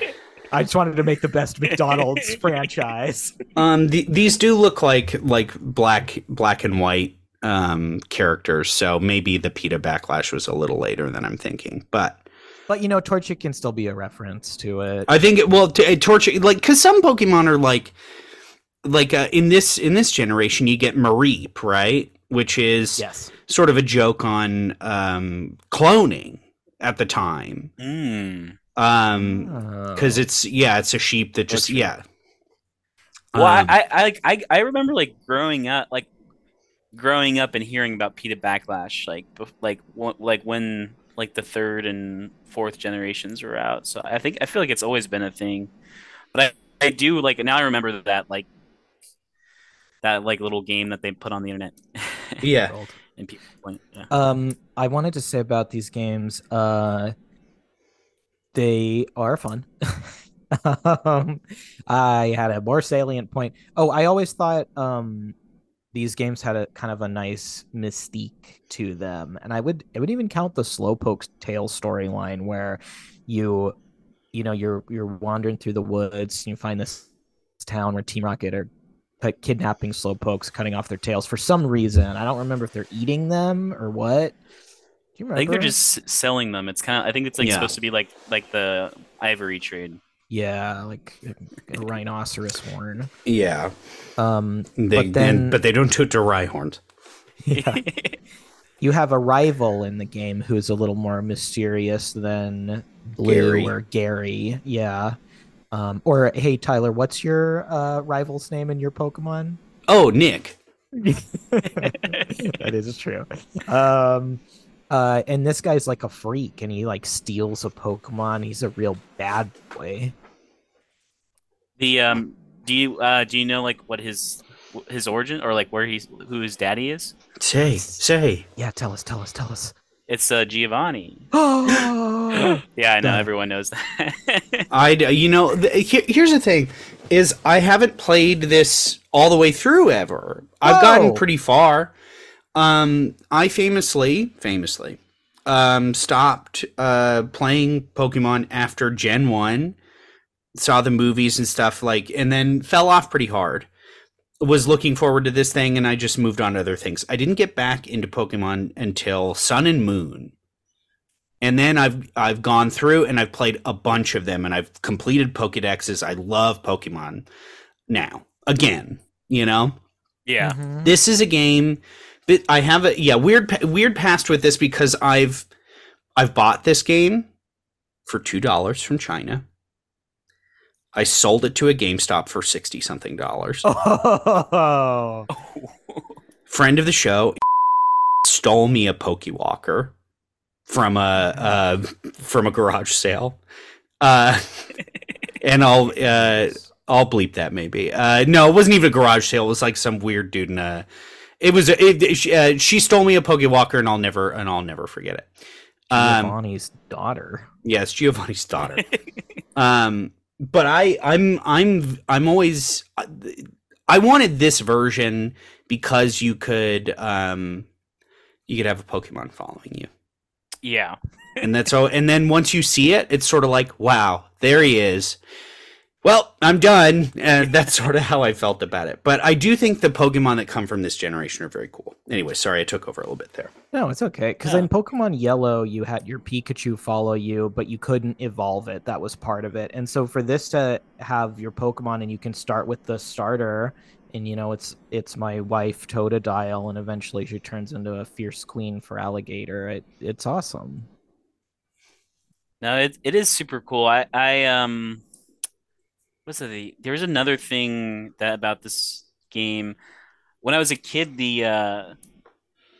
I just wanted to make the best McDonald's franchise. Um, the, these do look like like black black and white um characters, so maybe the PETA backlash was a little later than I'm thinking, but. But, you know, Torchic can still be a reference to it. I think, it, well, t- Torchic, like, because some Pokemon are like, like uh, in this in this generation, you get Mareep, right? which is yes. sort of a joke on um, cloning at the time. Mm. Um, oh. Cause it's, yeah, it's a sheep that just, yeah. Well, um, I, I, I, I remember like growing up, like growing up and hearing about PETA backlash, like, like, like when like the third and fourth generations were out. So I think, I feel like it's always been a thing, but I, I do like, now I remember that, like, that like little game that they put on the internet. Yeah. And people went, yeah. Um, I wanted to say about these games, uh, they are fun. um, I had a more salient point. Oh, I always thought um, these games had a kind of a nice mystique to them, and I would I would even count the Slowpoke's Tale storyline, where you you know you're you're wandering through the woods and you find this town where Team Rocket are kidnapping Slowpokes, cutting off their tails for some reason. I don't remember if they're eating them or what. I think they're just selling them. It's kind of. I think it's like yeah. supposed to be like like the ivory trade. Yeah, like a rhinoceros horn. Yeah. Um. They, but then, and, but they don't do it to Rhyhorn. Yeah. You have a rival in the game who is a little more mysterious than Blue Gary. or Gary. Yeah. Um. Or hey, Tyler, what's your uh, rival's name in your Pokemon? Oh, Nick. That is true. Um. Uh, and this guy's like a freak, and he like steals a Pokemon. He's a real bad boy. The um, do you uh, do you know like what his his origin or like where he's who his daddy is? Say say yeah, tell us, tell us, tell us. It's uh, Giovanni. Oh, yeah, I know everyone knows that. I you know the, here, here's the thing is I haven't played this all the way through ever. I've Whoa. gotten pretty far. Um, I famously, famously, um, stopped uh, playing Pokemon after Gen one, saw the movies and stuff like, and then fell off pretty hard. Was looking forward to this thing, and I just moved on to other things. I didn't get back into Pokemon until Sun and Moon, and then I've I've gone through and I've played a bunch of them, and I've completed Pokedexes. I love Pokemon now again, you know. Yeah, mm-hmm. This is a game. I have a yeah weird weird past with this because I've I've bought this game for two dollars from China. I sold it to a GameStop for sixty something dollars. Oh. Friend of the show stole me a Pokewalker from a uh, from a garage sale, uh, and I'll uh, I'll bleep that maybe. Uh, no, it wasn't even a garage sale. It was like some weird dude in a. It was it, it, she, uh, she stole me a Pokewalker, and I'll never and I'll never forget it. Um, Giovanni's daughter. Yes, yeah, Giovanni's daughter. um, but I I'm I'm I'm always I wanted this version because you could um you could have a Pokemon following you. Yeah. and that's all. And then once you see it, it's sort of like, wow, there he is. Well, I'm done, and that's sort of how I felt about it. But I do think the Pokemon that come from this generation are very cool. Anyway, sorry, I took over a little bit there. No, it's okay, because yeah. in Pokemon Yellow, you had your Pikachu follow you, but you couldn't evolve it. That was part of it. And so for this to have your Pokemon, and you can start with the starter, and, you know, it's it's my wife, Totodile, and eventually she turns into a fierce queen for alligator. It, it's awesome. No, it it is super cool. I, I um... What's the? There's another thing that about this game. When I was a kid, the uh,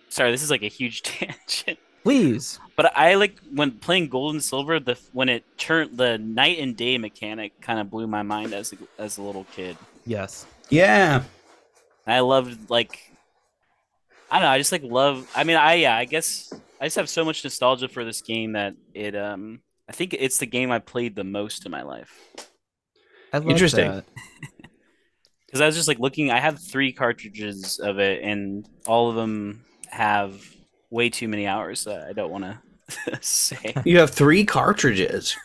sorry, this is like a huge tangent. Please. But I like when playing Gold and Silver. The when it turned the night and day mechanic kind of blew my mind as a, as a little kid. Yes. Yeah. I loved like. I don't know. I just like love. I mean, I yeah. I guess I just have so much nostalgia for this game that it. Um, I think it's the game I played the most in my life. Interesting. Because I was just like looking, I have three cartridges of it, and all of them have way too many hours that I don't want to say. You have three cartridges?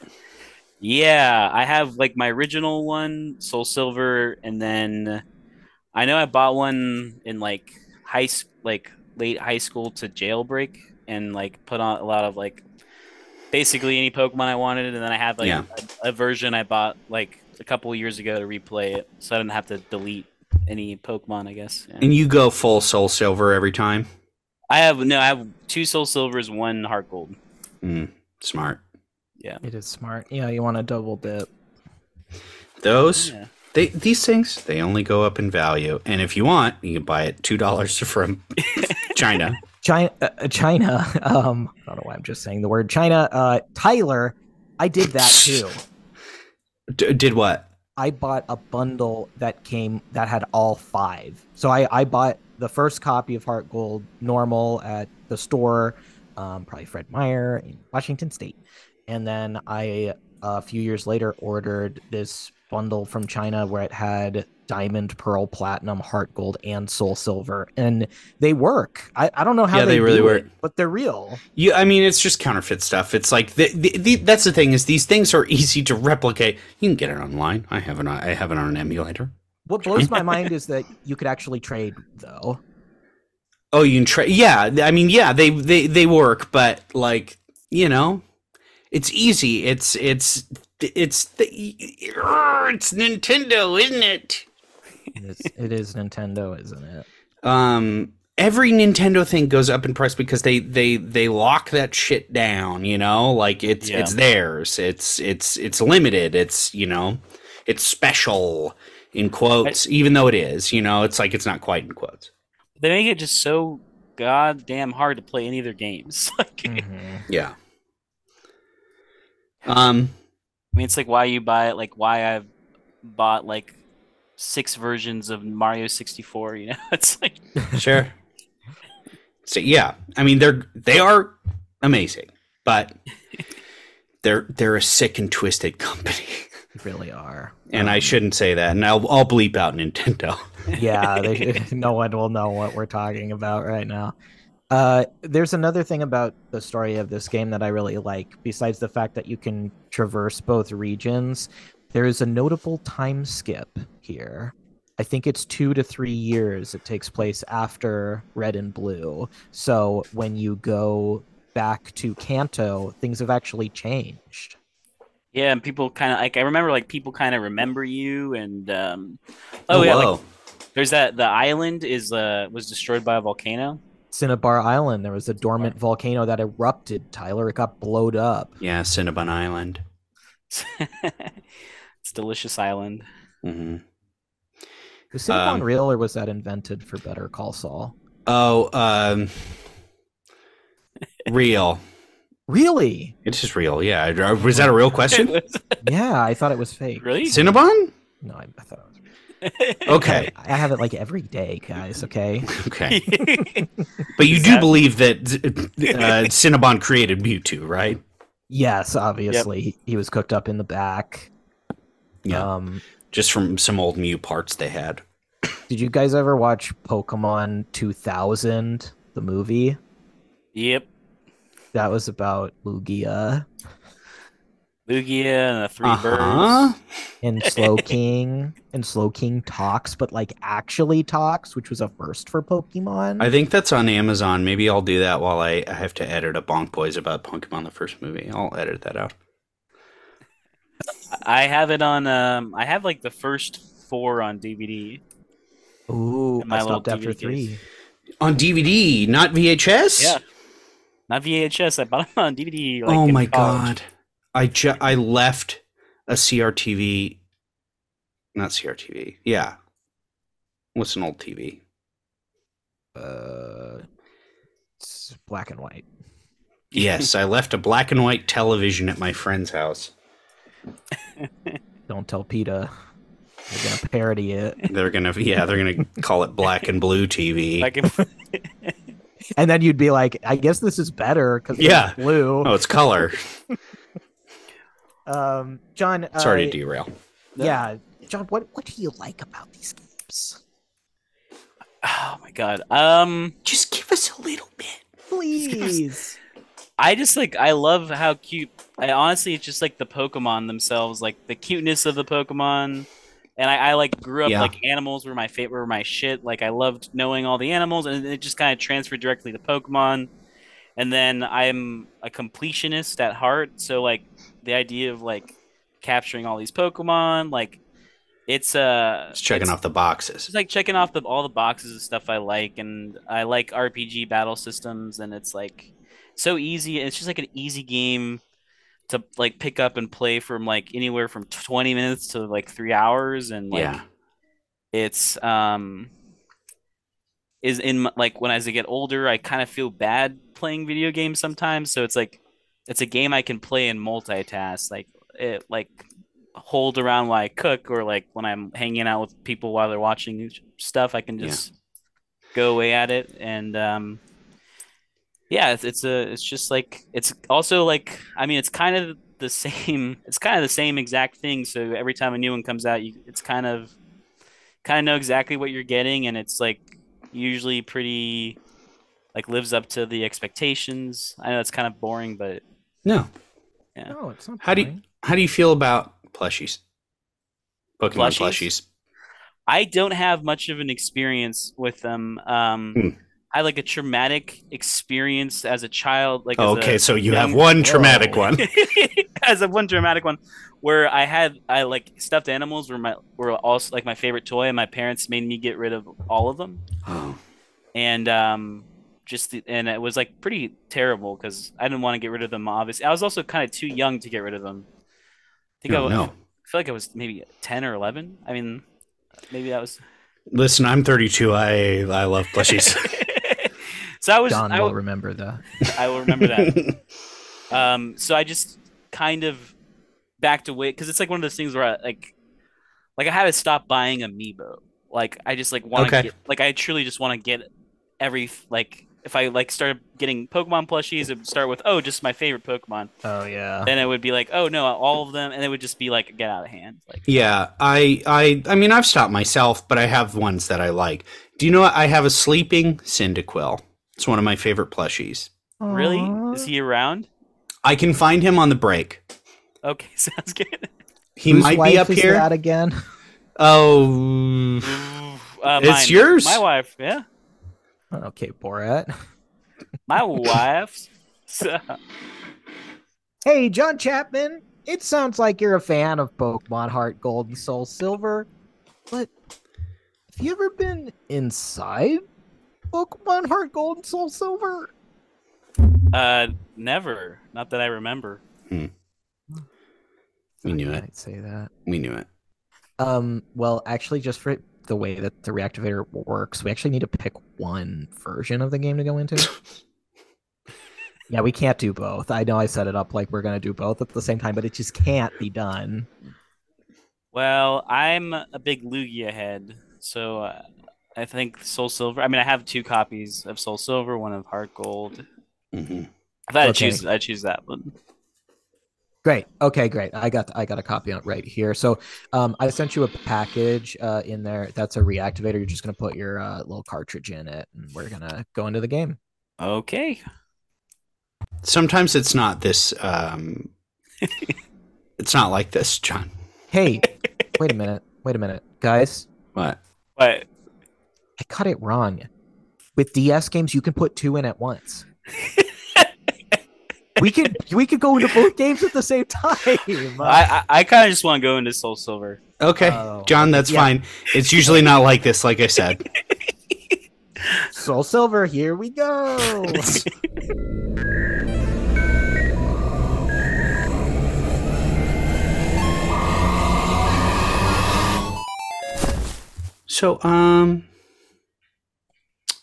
Yeah, I have like my original one, SoulSilver, and then I know I bought one in like high, like late high school to jailbreak, and like put on a lot of like basically any Pokemon I wanted, and then I had like yeah. a, a version I bought like a couple years ago to replay it, so I didn't have to delete any Pokemon, I guess. Yeah. And you go full Soul Silver every time? I have no. I have two Soul Silvers, one Heart Gold. Mm, smart. Yeah, it is smart. Yeah, you want to double dip. Those, yeah. they these things, they only go up in value. And if you want, you can buy it two dollars from China. China, uh, China. Um, I don't know why I'm just saying the word China. Uh, Tyler, I did that too. D- did what? I bought a bundle that came that had all five. So I, I bought the first copy of Heart Gold normal at the store, um, probably Fred Meyer in Washington State, and then I a few years later ordered this bundle from China where it had Diamond, Pearl, Platinum, Heart Gold, and Soul Silver, and they work. I, I don't know how yeah, they, they really do work, it, but they're real. Yeah, I mean, it's just counterfeit stuff. It's like the, the, the, that's the thing is these things are easy to replicate. You can get it online. I have it. I have it on an emulator. What blows my mind is that you could actually trade, though. Oh, you can trade? Yeah, I mean, yeah, they, they they work, but like, you know, it's easy. It's it's it's the it's Nintendo, isn't it? It is, it is Nintendo, isn't it? Um, every Nintendo thing goes up in price because they they they lock that shit down. You know, like it's yeah. it's theirs. It's it's it's limited. It's you know, it's special. In quotes, I, even though it is, you know, it's like it's not quite in quotes. They make it just so goddamn hard to play any of their games. Like, mm-hmm. yeah. Um, I mean, it's like why you buy it, like why I've bought like six versions of Mario sixty-four. You know, it's like sure. So yeah, I mean they're they are amazing, but they're they're a sick and twisted company. Really are, and um, I shouldn't say that. And I'll, I'll bleep out Nintendo. Yeah, they, no one will know what we're talking about right now. Uh, there's another thing about the story of this game that I really like. Besides the fact that you can traverse both regions, there is a notable time skip here. I think it's two to three years. It takes place after Red and Blue. So when you go back to Kanto, things have actually changed. Yeah, and people kind of like I remember like people kind of remember you and um, oh, oh yeah, like, there's that the island is uh, was destroyed by a volcano. Cinnabar Island. There was a dormant Cinnabar. volcano that erupted. Tyler, it got blowed up. Yeah, Cinnabar Island. It's a delicious island. Mm-hmm. Was Cinnabon um, real, or was that invented for Better Call Saul? Oh, um, real. Really? It's just real, yeah. Was that a real question? Yeah, I thought it was fake. Really? Cinnabon? No, I, I thought it was real. Okay. I have it like every day, guys, okay? Okay. But you do believe that uh, Cinnabon created Mewtwo, right? Yes, obviously. Yep. He was cooked up in the back. Yeah. Um, just from some old Mew parts they had. Did you guys ever watch Pokemon two thousand, the movie? Yep. That was about Lugia. Lugia and the three uh-huh. birds. And Slowking. And Slowking talks, but like actually talks, which was a first for Pokemon. I think that's on Amazon. Maybe I'll do that while I, I have to edit a Bonk Boys about Pokemon the first movie. I'll edit that out. I have it on, um, I have like the first four on D V D. Ooh, I stopped after D V D three. Case. On D V D, not V H S? Yeah. Not V H S. I bought it on D V D. Like, oh my god! I ju- I left a C R T V, not C R T V. Yeah, what's an old T V? Uh, it's black and white. Yes, I left a black and white television at my friend's house. Don't tell PETA. They're gonna parody it. They're gonna yeah. They're gonna call it black and blue T V. Black and. And then you'd be like, I guess this is better because yeah. it's blue. Oh, it's color. um, John. Sorry uh, to derail. Yeah. John, what, what do you like about these games? Oh, my God. Um, Just give us a little bit. Please. Us... I just like, I love how cute. I honestly, it's just like the Pokemon themselves, like the cuteness of the Pokemon. And I, I like grew up yeah. like animals were my favorite, were my shit. Like I loved knowing all the animals, and it just kind of transferred directly to Pokemon. And then I'm a completionist at heart, so like the idea of like capturing all these Pokemon, like It's uh, it's checking it's, off the boxes. It's like checking off the all the boxes of stuff I like, and I like R P G battle systems, and it's like so easy. It's just like an easy game to like pick up and play from like anywhere from twenty minutes to like three hours, and like, yeah, it's um, is in like when as I get older, I kind of feel bad playing video games sometimes. So it's like it's a game I can play and multitask, like it like. hold around while I cook, or like when I'm hanging out with people while they're watching stuff, I can just yeah. go away at it. And um yeah, it's, it's a it's just like it's also like I mean it's kind of the same it's kind of the same exact thing. So every time a new one comes out, you it's kind of kind of know exactly what you're getting, and it's like usually pretty like lives up to the expectations. I know it's kind of boring, but no, yeah, no, it's not. How boring. do you, how do you feel about plushies? Pokemon plushies? plushies. I don't have much of an experience with them. Um, hmm. I had like a traumatic experience as a child. Like oh, as okay, a so you young... have one traumatic Whoa. one. As a one traumatic one, where I had I like stuffed animals were my were also like my favorite toy, and my parents made me get rid of all of them. Oh. And um, just the, and it was like pretty terrible because I didn't want to get rid of them. Obviously, I was also kind of too young to get rid of them. I think oh, I, no. I feel like I was maybe ten or eleven. I mean, maybe that was. Listen, I'm thirty-two. I I love plushies. So I was. Don I will remember that. I will remember that. um. So I just kind of backed away because it's like one of those things where I, like, like I had to stop buying Amiibo. Like I just like want to. Okay. Like I truly just want to get every like. If I like started getting Pokemon plushies, it would start with, oh, just my favorite Pokemon. Oh yeah. Then it would be like, oh no, all of them, and it would just be like, get out of hand. Like, yeah, I, I, I mean, I've stopped myself, but I have ones that I like. Do you know what? I have a sleeping Cyndaquil. It's one of my favorite plushies. Really? Aww. Is he around? I can find him on the break. Okay, sounds good. He Whose might wife be up is here. That again? Oh, uh, it's mine. Yours. My wife. Yeah. Okay, Borat. My wife's. Hey, John Chapman, it sounds like you're a fan of Pokemon Heart Gold and Soul Silver, but have you ever been inside Pokemon Heart Gold and Soul Silver? Uh, never. Not that I remember. Hmm. We knew it. I'd say that. We knew it. Um. Well, actually, just for the way that the reactivator works, we actually need to pick one version of the game to go into. Yeah, we can't do both. I know I set it up like we're gonna do both at the same time, but it just can't be done. Well, I'm a big Lugia head, so uh, I think Soul Silver. I mean, I have two copies of Soul Silver, one of Heart Gold. Mm-hmm. I thought okay. I choose. I choose that one. Great. Okay, great. I got I got a copy on it right here. So um, I sent you a package uh, in there. That's a reactivator. You're just going to put your uh, little cartridge in it, and we're going to go into the game. Okay. Sometimes it's not this. Um, it's not like this, John. Hey, wait a minute. Wait a minute, guys. What? What? I got it wrong. With D S games, you can put two in at once. We could we could go into both games at the same time. I I, I kind of just want to go into Soul Silver. Okay, oh. John, that's yeah. fine. It's usually not like this, like I said. Soul Silver, here we go. So, um,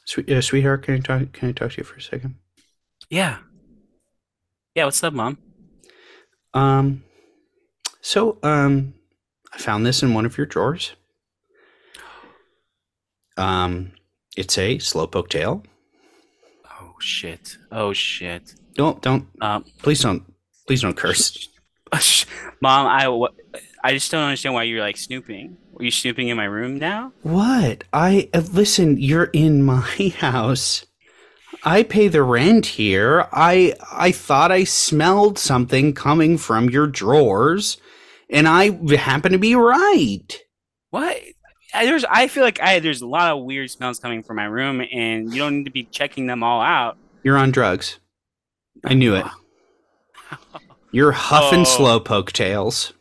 sweet, uh, sweetheart, can I talk? Can I talk to you for a second? Yeah. Yeah, what's up, Mom? Um, so, um, I found this in one of your drawers. Um, it's a Slowpoke tail. Oh shit! Oh shit! Don't, don't. Um, please don't, please don't curse. Mom, I, I just don't understand why you're like snooping. Are you snooping in my room now? What? I uh, listen. You're in my house. I pay the rent here. I I thought I smelled something coming from your drawers, and I happen to be right. What? I, there's. I feel like I there's a lot of weird smells coming from my room, and you don't need to be checking them all out. You're on drugs. I knew it. You're huffing oh. Slowpoke tails.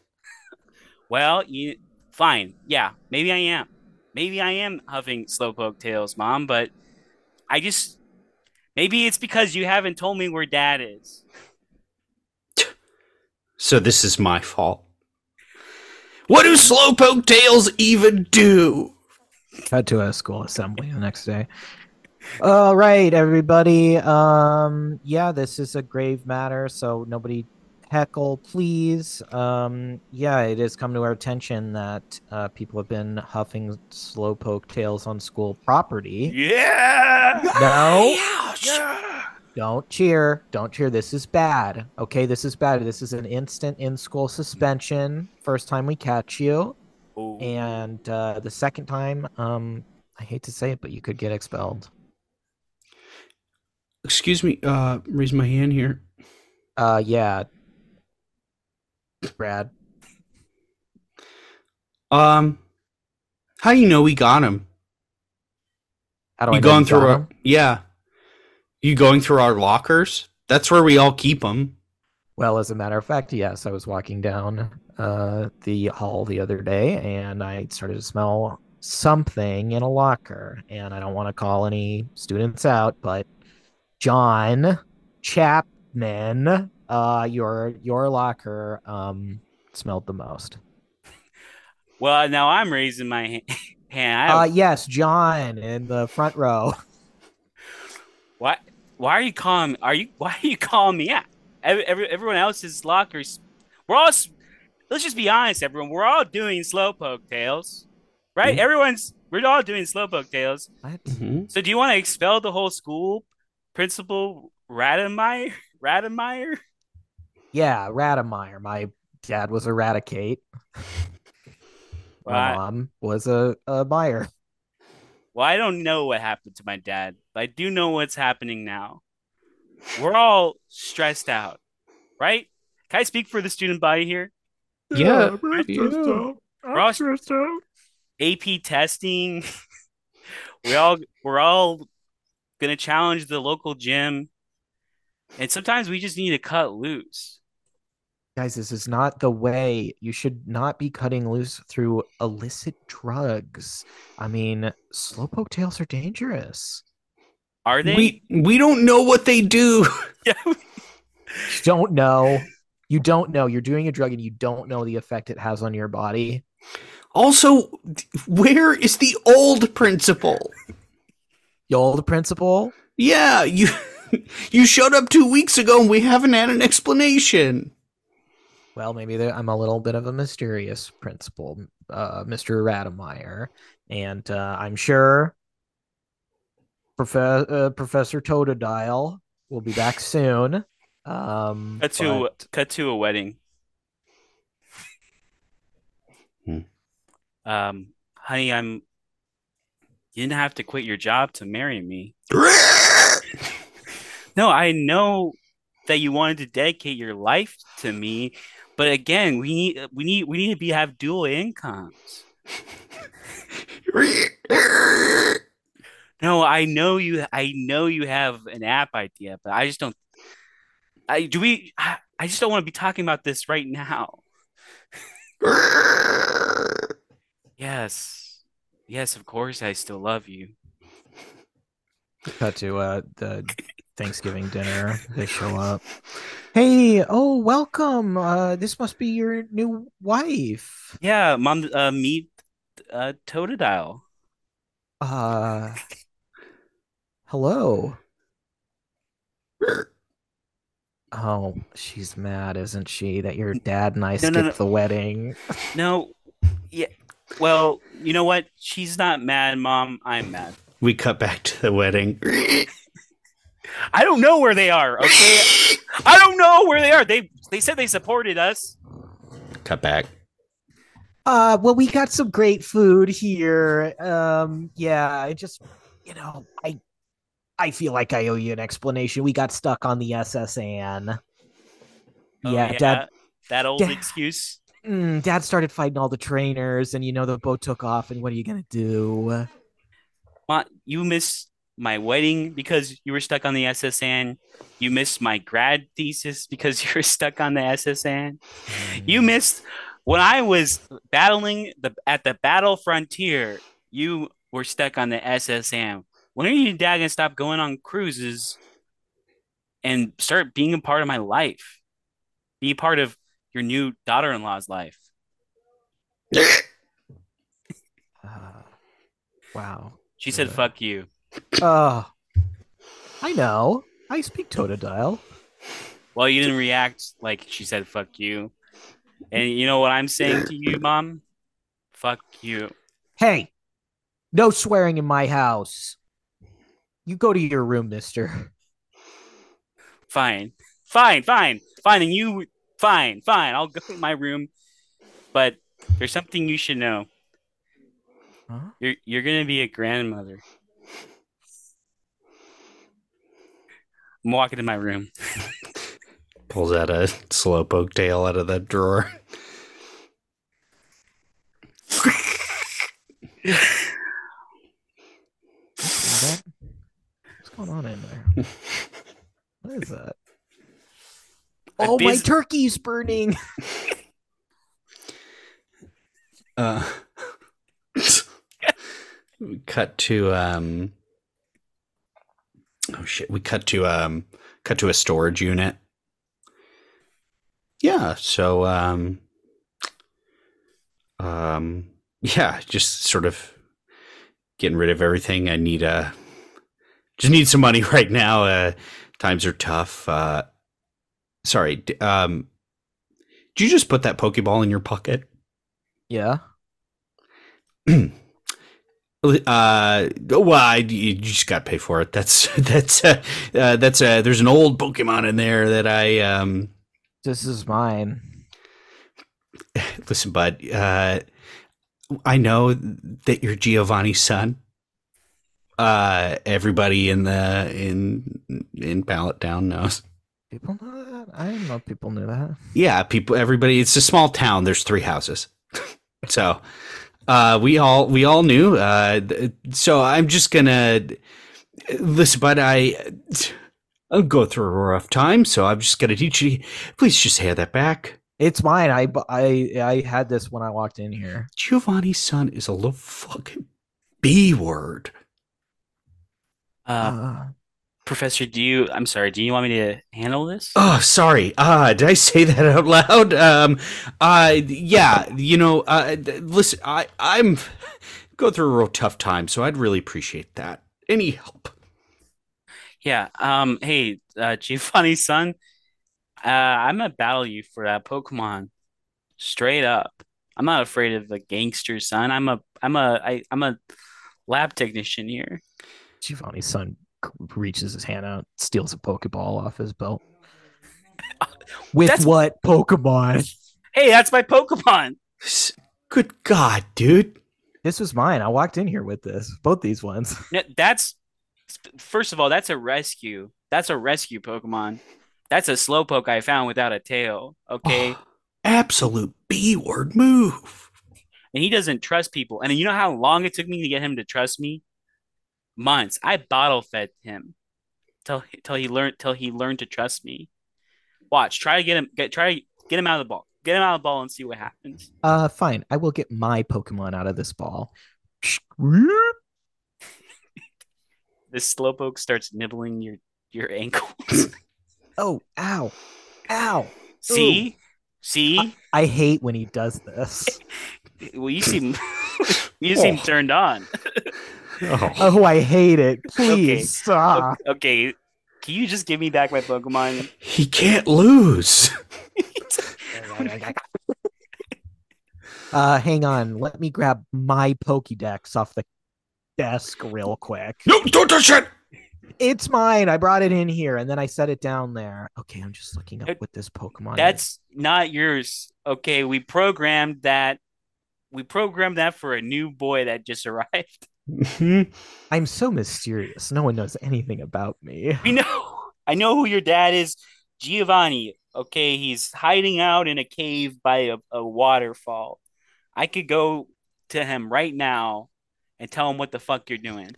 Well, you fine. Yeah, maybe I am. Maybe I am huffing Slowpoke tails, Mom, but I just... Maybe it's because you haven't told me where Dad is. So this is my fault. What do Slowpoke tails even do? Cut to a school assembly the next day. All right, everybody. Um, yeah, this is a grave matter, so nobody heckle, please. Um, yeah, it has come to our attention that uh, people have been huffing Slowpoke tails on school property. Yeah! No? Yeah. Don't cheer. Don't cheer. This is bad. Okay, this is bad. This is an instant in-school suspension. First time we catch you. Ooh. And uh, the second time, um, I hate to say it, but you could get expelled. Excuse me, uh, raise my hand here. Uh, yeah. Brad. Um, how do you know we got him? How do you I going through? Our, yeah, you going through our lockers? That's where we all keep them. Well, as a matter of fact, yes. I was walking down uh, the hall the other day, and I started to smell something in a locker. And I don't want to call any students out, but John Chapman. Uh, your your locker um smelled the most. Well, now I'm raising my hand. I... Uh, yes, John in the front row. Why? Why are you calling? Are you? Why are you calling me out? Every, every, everyone else's lockers. We're all. Let's just be honest, everyone. We're all doing Slowpoke tails, right? Mm-hmm. Everyone's. We're all doing Slowpoke tails. What? Mm-hmm. So do you want to expel the whole school? Principal Rademeyer. Rademeyer. Yeah, Rademeyer. My dad was Eradicate. Well, my I, mom was a, a Meyer. Well, I don't know what happened to my dad, but I do know what's happening now. We're all stressed out, right? Can I speak for the student body here? Yeah. yeah I'm stressed out. I'm all stressed out. A P testing. we all, we're all going to challenge the local gym. And sometimes we just need to cut loose. Guys, this is not the way. You should not be cutting loose through illicit drugs. I mean, Slowpoke tails are dangerous. Are they? We, we don't know what they do. Yeah. You don't know. You don't know. You're doing a drug and you don't know the effect it has on your body. Also, where is the old principal? The old principal? Yeah, you... You showed up two weeks ago and we haven't had an explanation. Well, maybe I'm a little bit of a mysterious principal, uh, Mister Rademeyer. And uh, I'm sure Prof- uh, Professor Totodile will be back soon. Um, cut, to, but... cut to a wedding. Hmm. Um, honey, I'm. You didn't have to quit your job to marry me. No, I know that you wanted to dedicate your life to me, but again, we need we need we need to be have dual incomes. No, I know you I know you have an app idea, but I just don't I do we I, I just don't want to be talking about this right now. Yes. Yes, of course I still love you. Cut to uh the Thanksgiving dinner. They show up. Hey, oh, welcome. Uh, this must be your new wife. Yeah, Mom, uh, meet uh, Totodile. Uh, hello. Oh, she's mad, isn't she, that your dad and I no, skipped no, no. the wedding? No, yeah. Well, you know what? She's not mad, Mom. I'm mad. We cut back to the wedding. I don't know where they are, okay? I don't know where they are. They they said they supported us. Cut back. Uh, well, we got some great food here. Um, yeah, I just, you know, I I feel like I owe you an explanation. We got stuck on the S S N. Oh, yeah, yeah, Dad. That old Dad, excuse. Mm, Dad started fighting all the trainers, and, you know, the boat took off, and what are you going to do? Well, you missed... my wedding because you were stuck on the S S N. You missed my grad thesis because you were stuck on the S S N. Mm. You missed When I was battling the at the Battle Frontier, you were stuck on the S S M. When are you gonna stop going on cruises and start being a part of my life? Be a part of your new daughter-in-law's life. uh, wow. She said, "Fuck you." Uh, I know. I speak Totodile. Well, you didn't react like she said, "Fuck you." And you know what I'm saying to you, Mom? Fuck you. Hey, no swearing in my house. You go to your room, mister. Fine. Fine, fine. Fine, and you... Fine, fine. I'll go to my room. But there's something you should know. Huh? You're, you're going to be a grandmother. I'm walking to my room. Pulls out a Slowpoke tail out of that drawer. What's going on in there? What is that? A oh, biz- my turkey's burning. uh, we cut to um. Oh shit! We cut to um. Cut to a storage unit. Yeah. So um. Um. Yeah. Just sort of getting rid of everything. I need a. Just need some money right now. Uh, times are tough. Uh. Sorry, um, did you just put that Pokeball in your pocket? Yeah. uh, well, I, you just got to pay for it. That's that's uh, uh, that's uh, there's an old Pokemon in there that I. Um... This is mine. Listen, bud. Uh, I know that you're Giovanni's son. Uh, everybody in the in in Pallet Town knows. People know that? I didn't know people knew that. Yeah, people, everybody. It's a small town. There's three houses, so uh, we all we all knew. Uh, so I'm just gonna listen, but I I'll go through a rough time. So I'm just gonna teach you. Please just hand that back. It's mine. I I I had this when I walked in here. Giovanni's son is a little fucking B word. Uh. uh. Professor, do you, I'm sorry, do you want me to handle this? Oh, sorry. Uh, did I say that out loud? Um, uh, yeah, you know, uh, listen, I, I'm going through a real tough time, so I'd really appreciate that. Any help? Yeah. Um, hey, uh, Giovanni's son, uh, I'm going to battle you for that Pokemon straight up. I'm not afraid of a gangster, son. I'm a, I'm a, I, I'm a lab technician here. Giovanni's son reaches his hand out, steals a Pokeball off his belt. With that's... what Pokemon? Hey, that's my Pokemon. Good God, dude. This was mine. I walked in here with this. Both these ones. No, that's, first of all, that's a rescue. That's a rescue Pokemon. That's a Slowpoke I found without a tail. Okay. Oh, absolute B-word move. And he doesn't trust people. And you know how long it took me to get him to trust me? Months. I bottle fed him till till he learned till he learned to trust me. Watch. Try to get him. Get try to get him out of the ball. Get him out of the ball and see what happens. Uh, fine. I will get my Pokemon out of this ball. This Slowpoke starts nibbling your your ankles. Oh! Ow! Ow! See? Ooh. See? I, I hate when he does this. Well, you seem you seem oh. turned on. Oh. oh, I hate it. Please okay. stop. Okay, can you just give me back my Pokemon? He can't lose. uh, hang on. Let me grab my Pokédex off the desk real quick. No, don't touch it! It's mine. I brought it in here, and then I set it down there. Okay, I'm just looking up what this Pokemon That's is. Not yours. Okay, we programmed that. We programmed that for a new boy that just arrived. Mm-hmm. I'm so mysterious. No one knows anything about me. We know. I know who your dad is, Giovanni. Okay, he's hiding out in a cave by a, a waterfall. I could go to him right now and tell him what the fuck you're doing.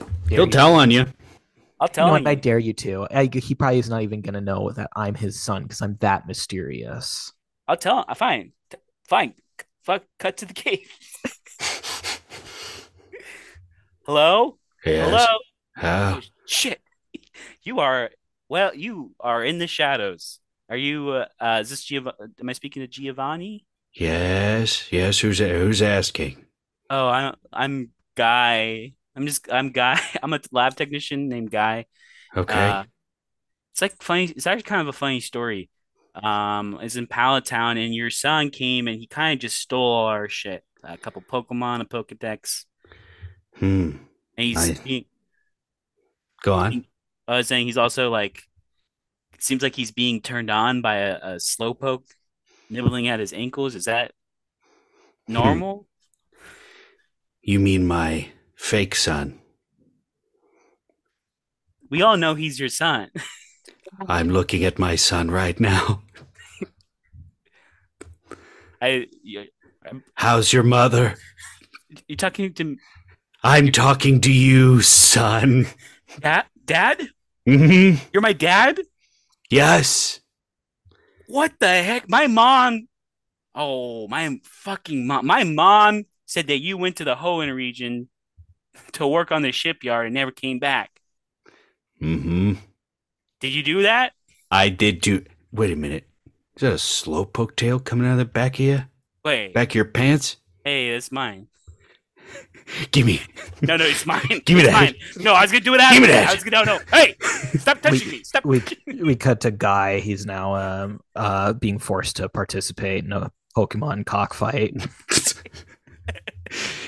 Dare He'll you. tell on you. I'll tell you know him. What, I dare you to. I, he probably is not even going to know that I'm his son because I'm that mysterious. I'll tell him. Fine. Fine. Fuck. Cut to the case. Hello? Yes. Hello? Oh. Oh, shit. You are... Well, you are in the shadows. Are you... Uh, uh, is this... Giov- am I speaking to Giovanni? Yes. Yes. Who's who's asking? Oh, I don't, I'm Guy. I'm just... I'm Guy. I'm a lab technician named Guy. Okay. Uh, it's like funny... It's actually kind of a funny story. Um, it's in Palatown, and your son came, and he kind of just stole all our shit. A couple Pokemon, a Pokedex. Hmm. And he's... I... He, Go on. He, I was saying he's also like, it seems like he's being turned on by a, a Slowpoke nibbling at his ankles. Is that normal? You mean my fake son? We all know he's your son. I'm looking at my son right now. I. I'm, How's your mother? You're talking to. I'm talking to you, son. That. Dad? Mm-hmm. You're my dad? Yes. What the heck? My mom. Oh, my fucking mom. My mom said that you went to the Hoenn region to work on the shipyard and never came back. Mm-hmm. Did you do that? I did do. Wait a minute. Is that a Slowpoke tail coming out of the back of you? Wait. Back of your pants? Hey, that's mine. Give me. No, no, it's mine. Give me it's that. Mine. No, I was gonna do it after. Give me that. I was gonna. No, no. Hey, stop touching we, me. Stop. We we cut to Guy. He's now um uh being forced to participate in a Pokemon cockfight.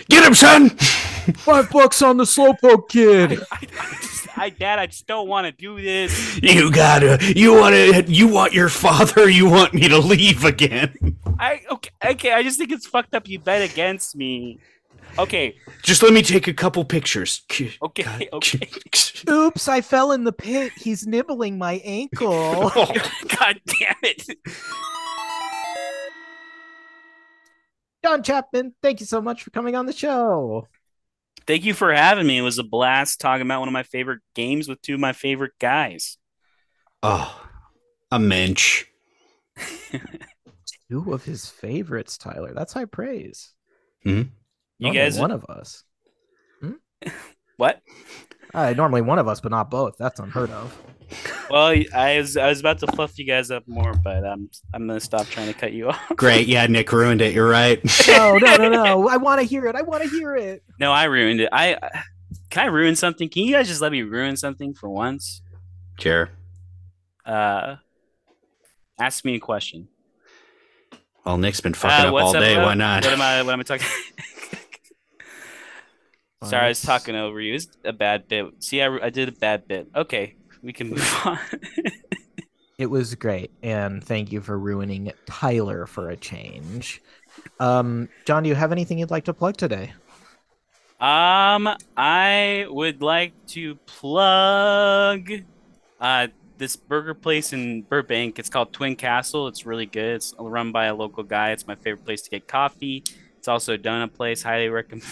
Get him, son! Five bucks on the Slowpoke kid. I, I, I, just, I Dad, I just don't want to do this. You gotta. You wanna. You want your father. You want me to leave again? I okay. Okay. I just think it's fucked up. You bet against me. Okay. Just let me take a couple pictures. Okay, God. Okay. Oops, I fell in the pit. He's nibbling my ankle. Oh. God damn it. John Chapman, thank you so much for coming on the show. Thank you for having me. It was a blast talking about one of my favorite games with two of my favorite guys. Oh, a mensch. Two of his favorites, Tyler. That's high praise. Mm-hmm. You normally guys, one of us. Hmm? What? Uh, normally one of us, but not both. That's unheard of. Well, I was I was about to fluff you guys up more, but I'm I'm gonna stop trying to cut you off. Great, yeah, Nick ruined it. You're right. No, no, no, no. I want to hear it. I want to hear it. No, I ruined it. I can I ruin something? Can you guys just let me ruin something for once? Sure. Uh, ask me a question. Well, Nick's been fucking uh, up all up, day. Up? Why not? What am I? What am I talking? Sorry, I was talking over you. It was a bad bit. See, I, I did a bad bit. Okay, we can move on. It was great, and thank you for ruining Tyler for a change. Um, John, do you have anything you'd like to plug today? Um, I would like to plug uh, this burger place in Burbank. It's called Twin Castle. It's really good. It's run by a local guy. It's my favorite place to get coffee. It's also a donut place. Highly recommend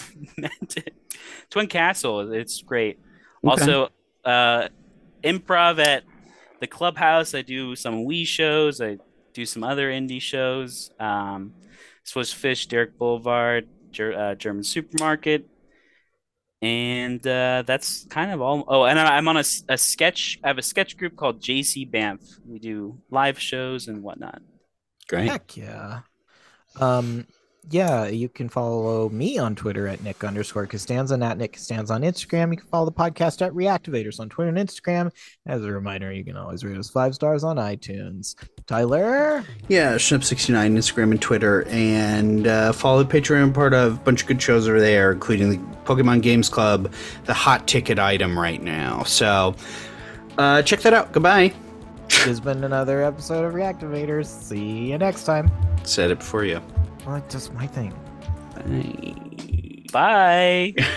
it. Twin Castle. It's great. Okay. Also, uh, improv at the Clubhouse. I do some Wii shows. I do some other indie shows. Um, Swiss Fish, Derek Boulevard, Ger- uh, German Supermarket. And uh, that's kind of all. Oh, and I'm on a, a sketch. I have a sketch group called J C Banff. We do live shows and whatnot. Great. Heck yeah. Um, Yeah, you can follow me on Twitter at Nick underscore Costanza and at Nick Costanza on Instagram. You can follow the podcast at Reactivators on Twitter and Instagram. As a reminder, you can always rate us five stars on iTunes. Tyler? Yeah, Schnup sixty-nine, Instagram and Twitter. And uh, follow the Patreon, part of a bunch of good shows over there, including the Pokemon Games Club, the hot ticket item right now. So uh, check that out. Goodbye. This has been another episode of Reactivators. See you next time. Said it before you. Well, it's just my thing. Bye. Bye.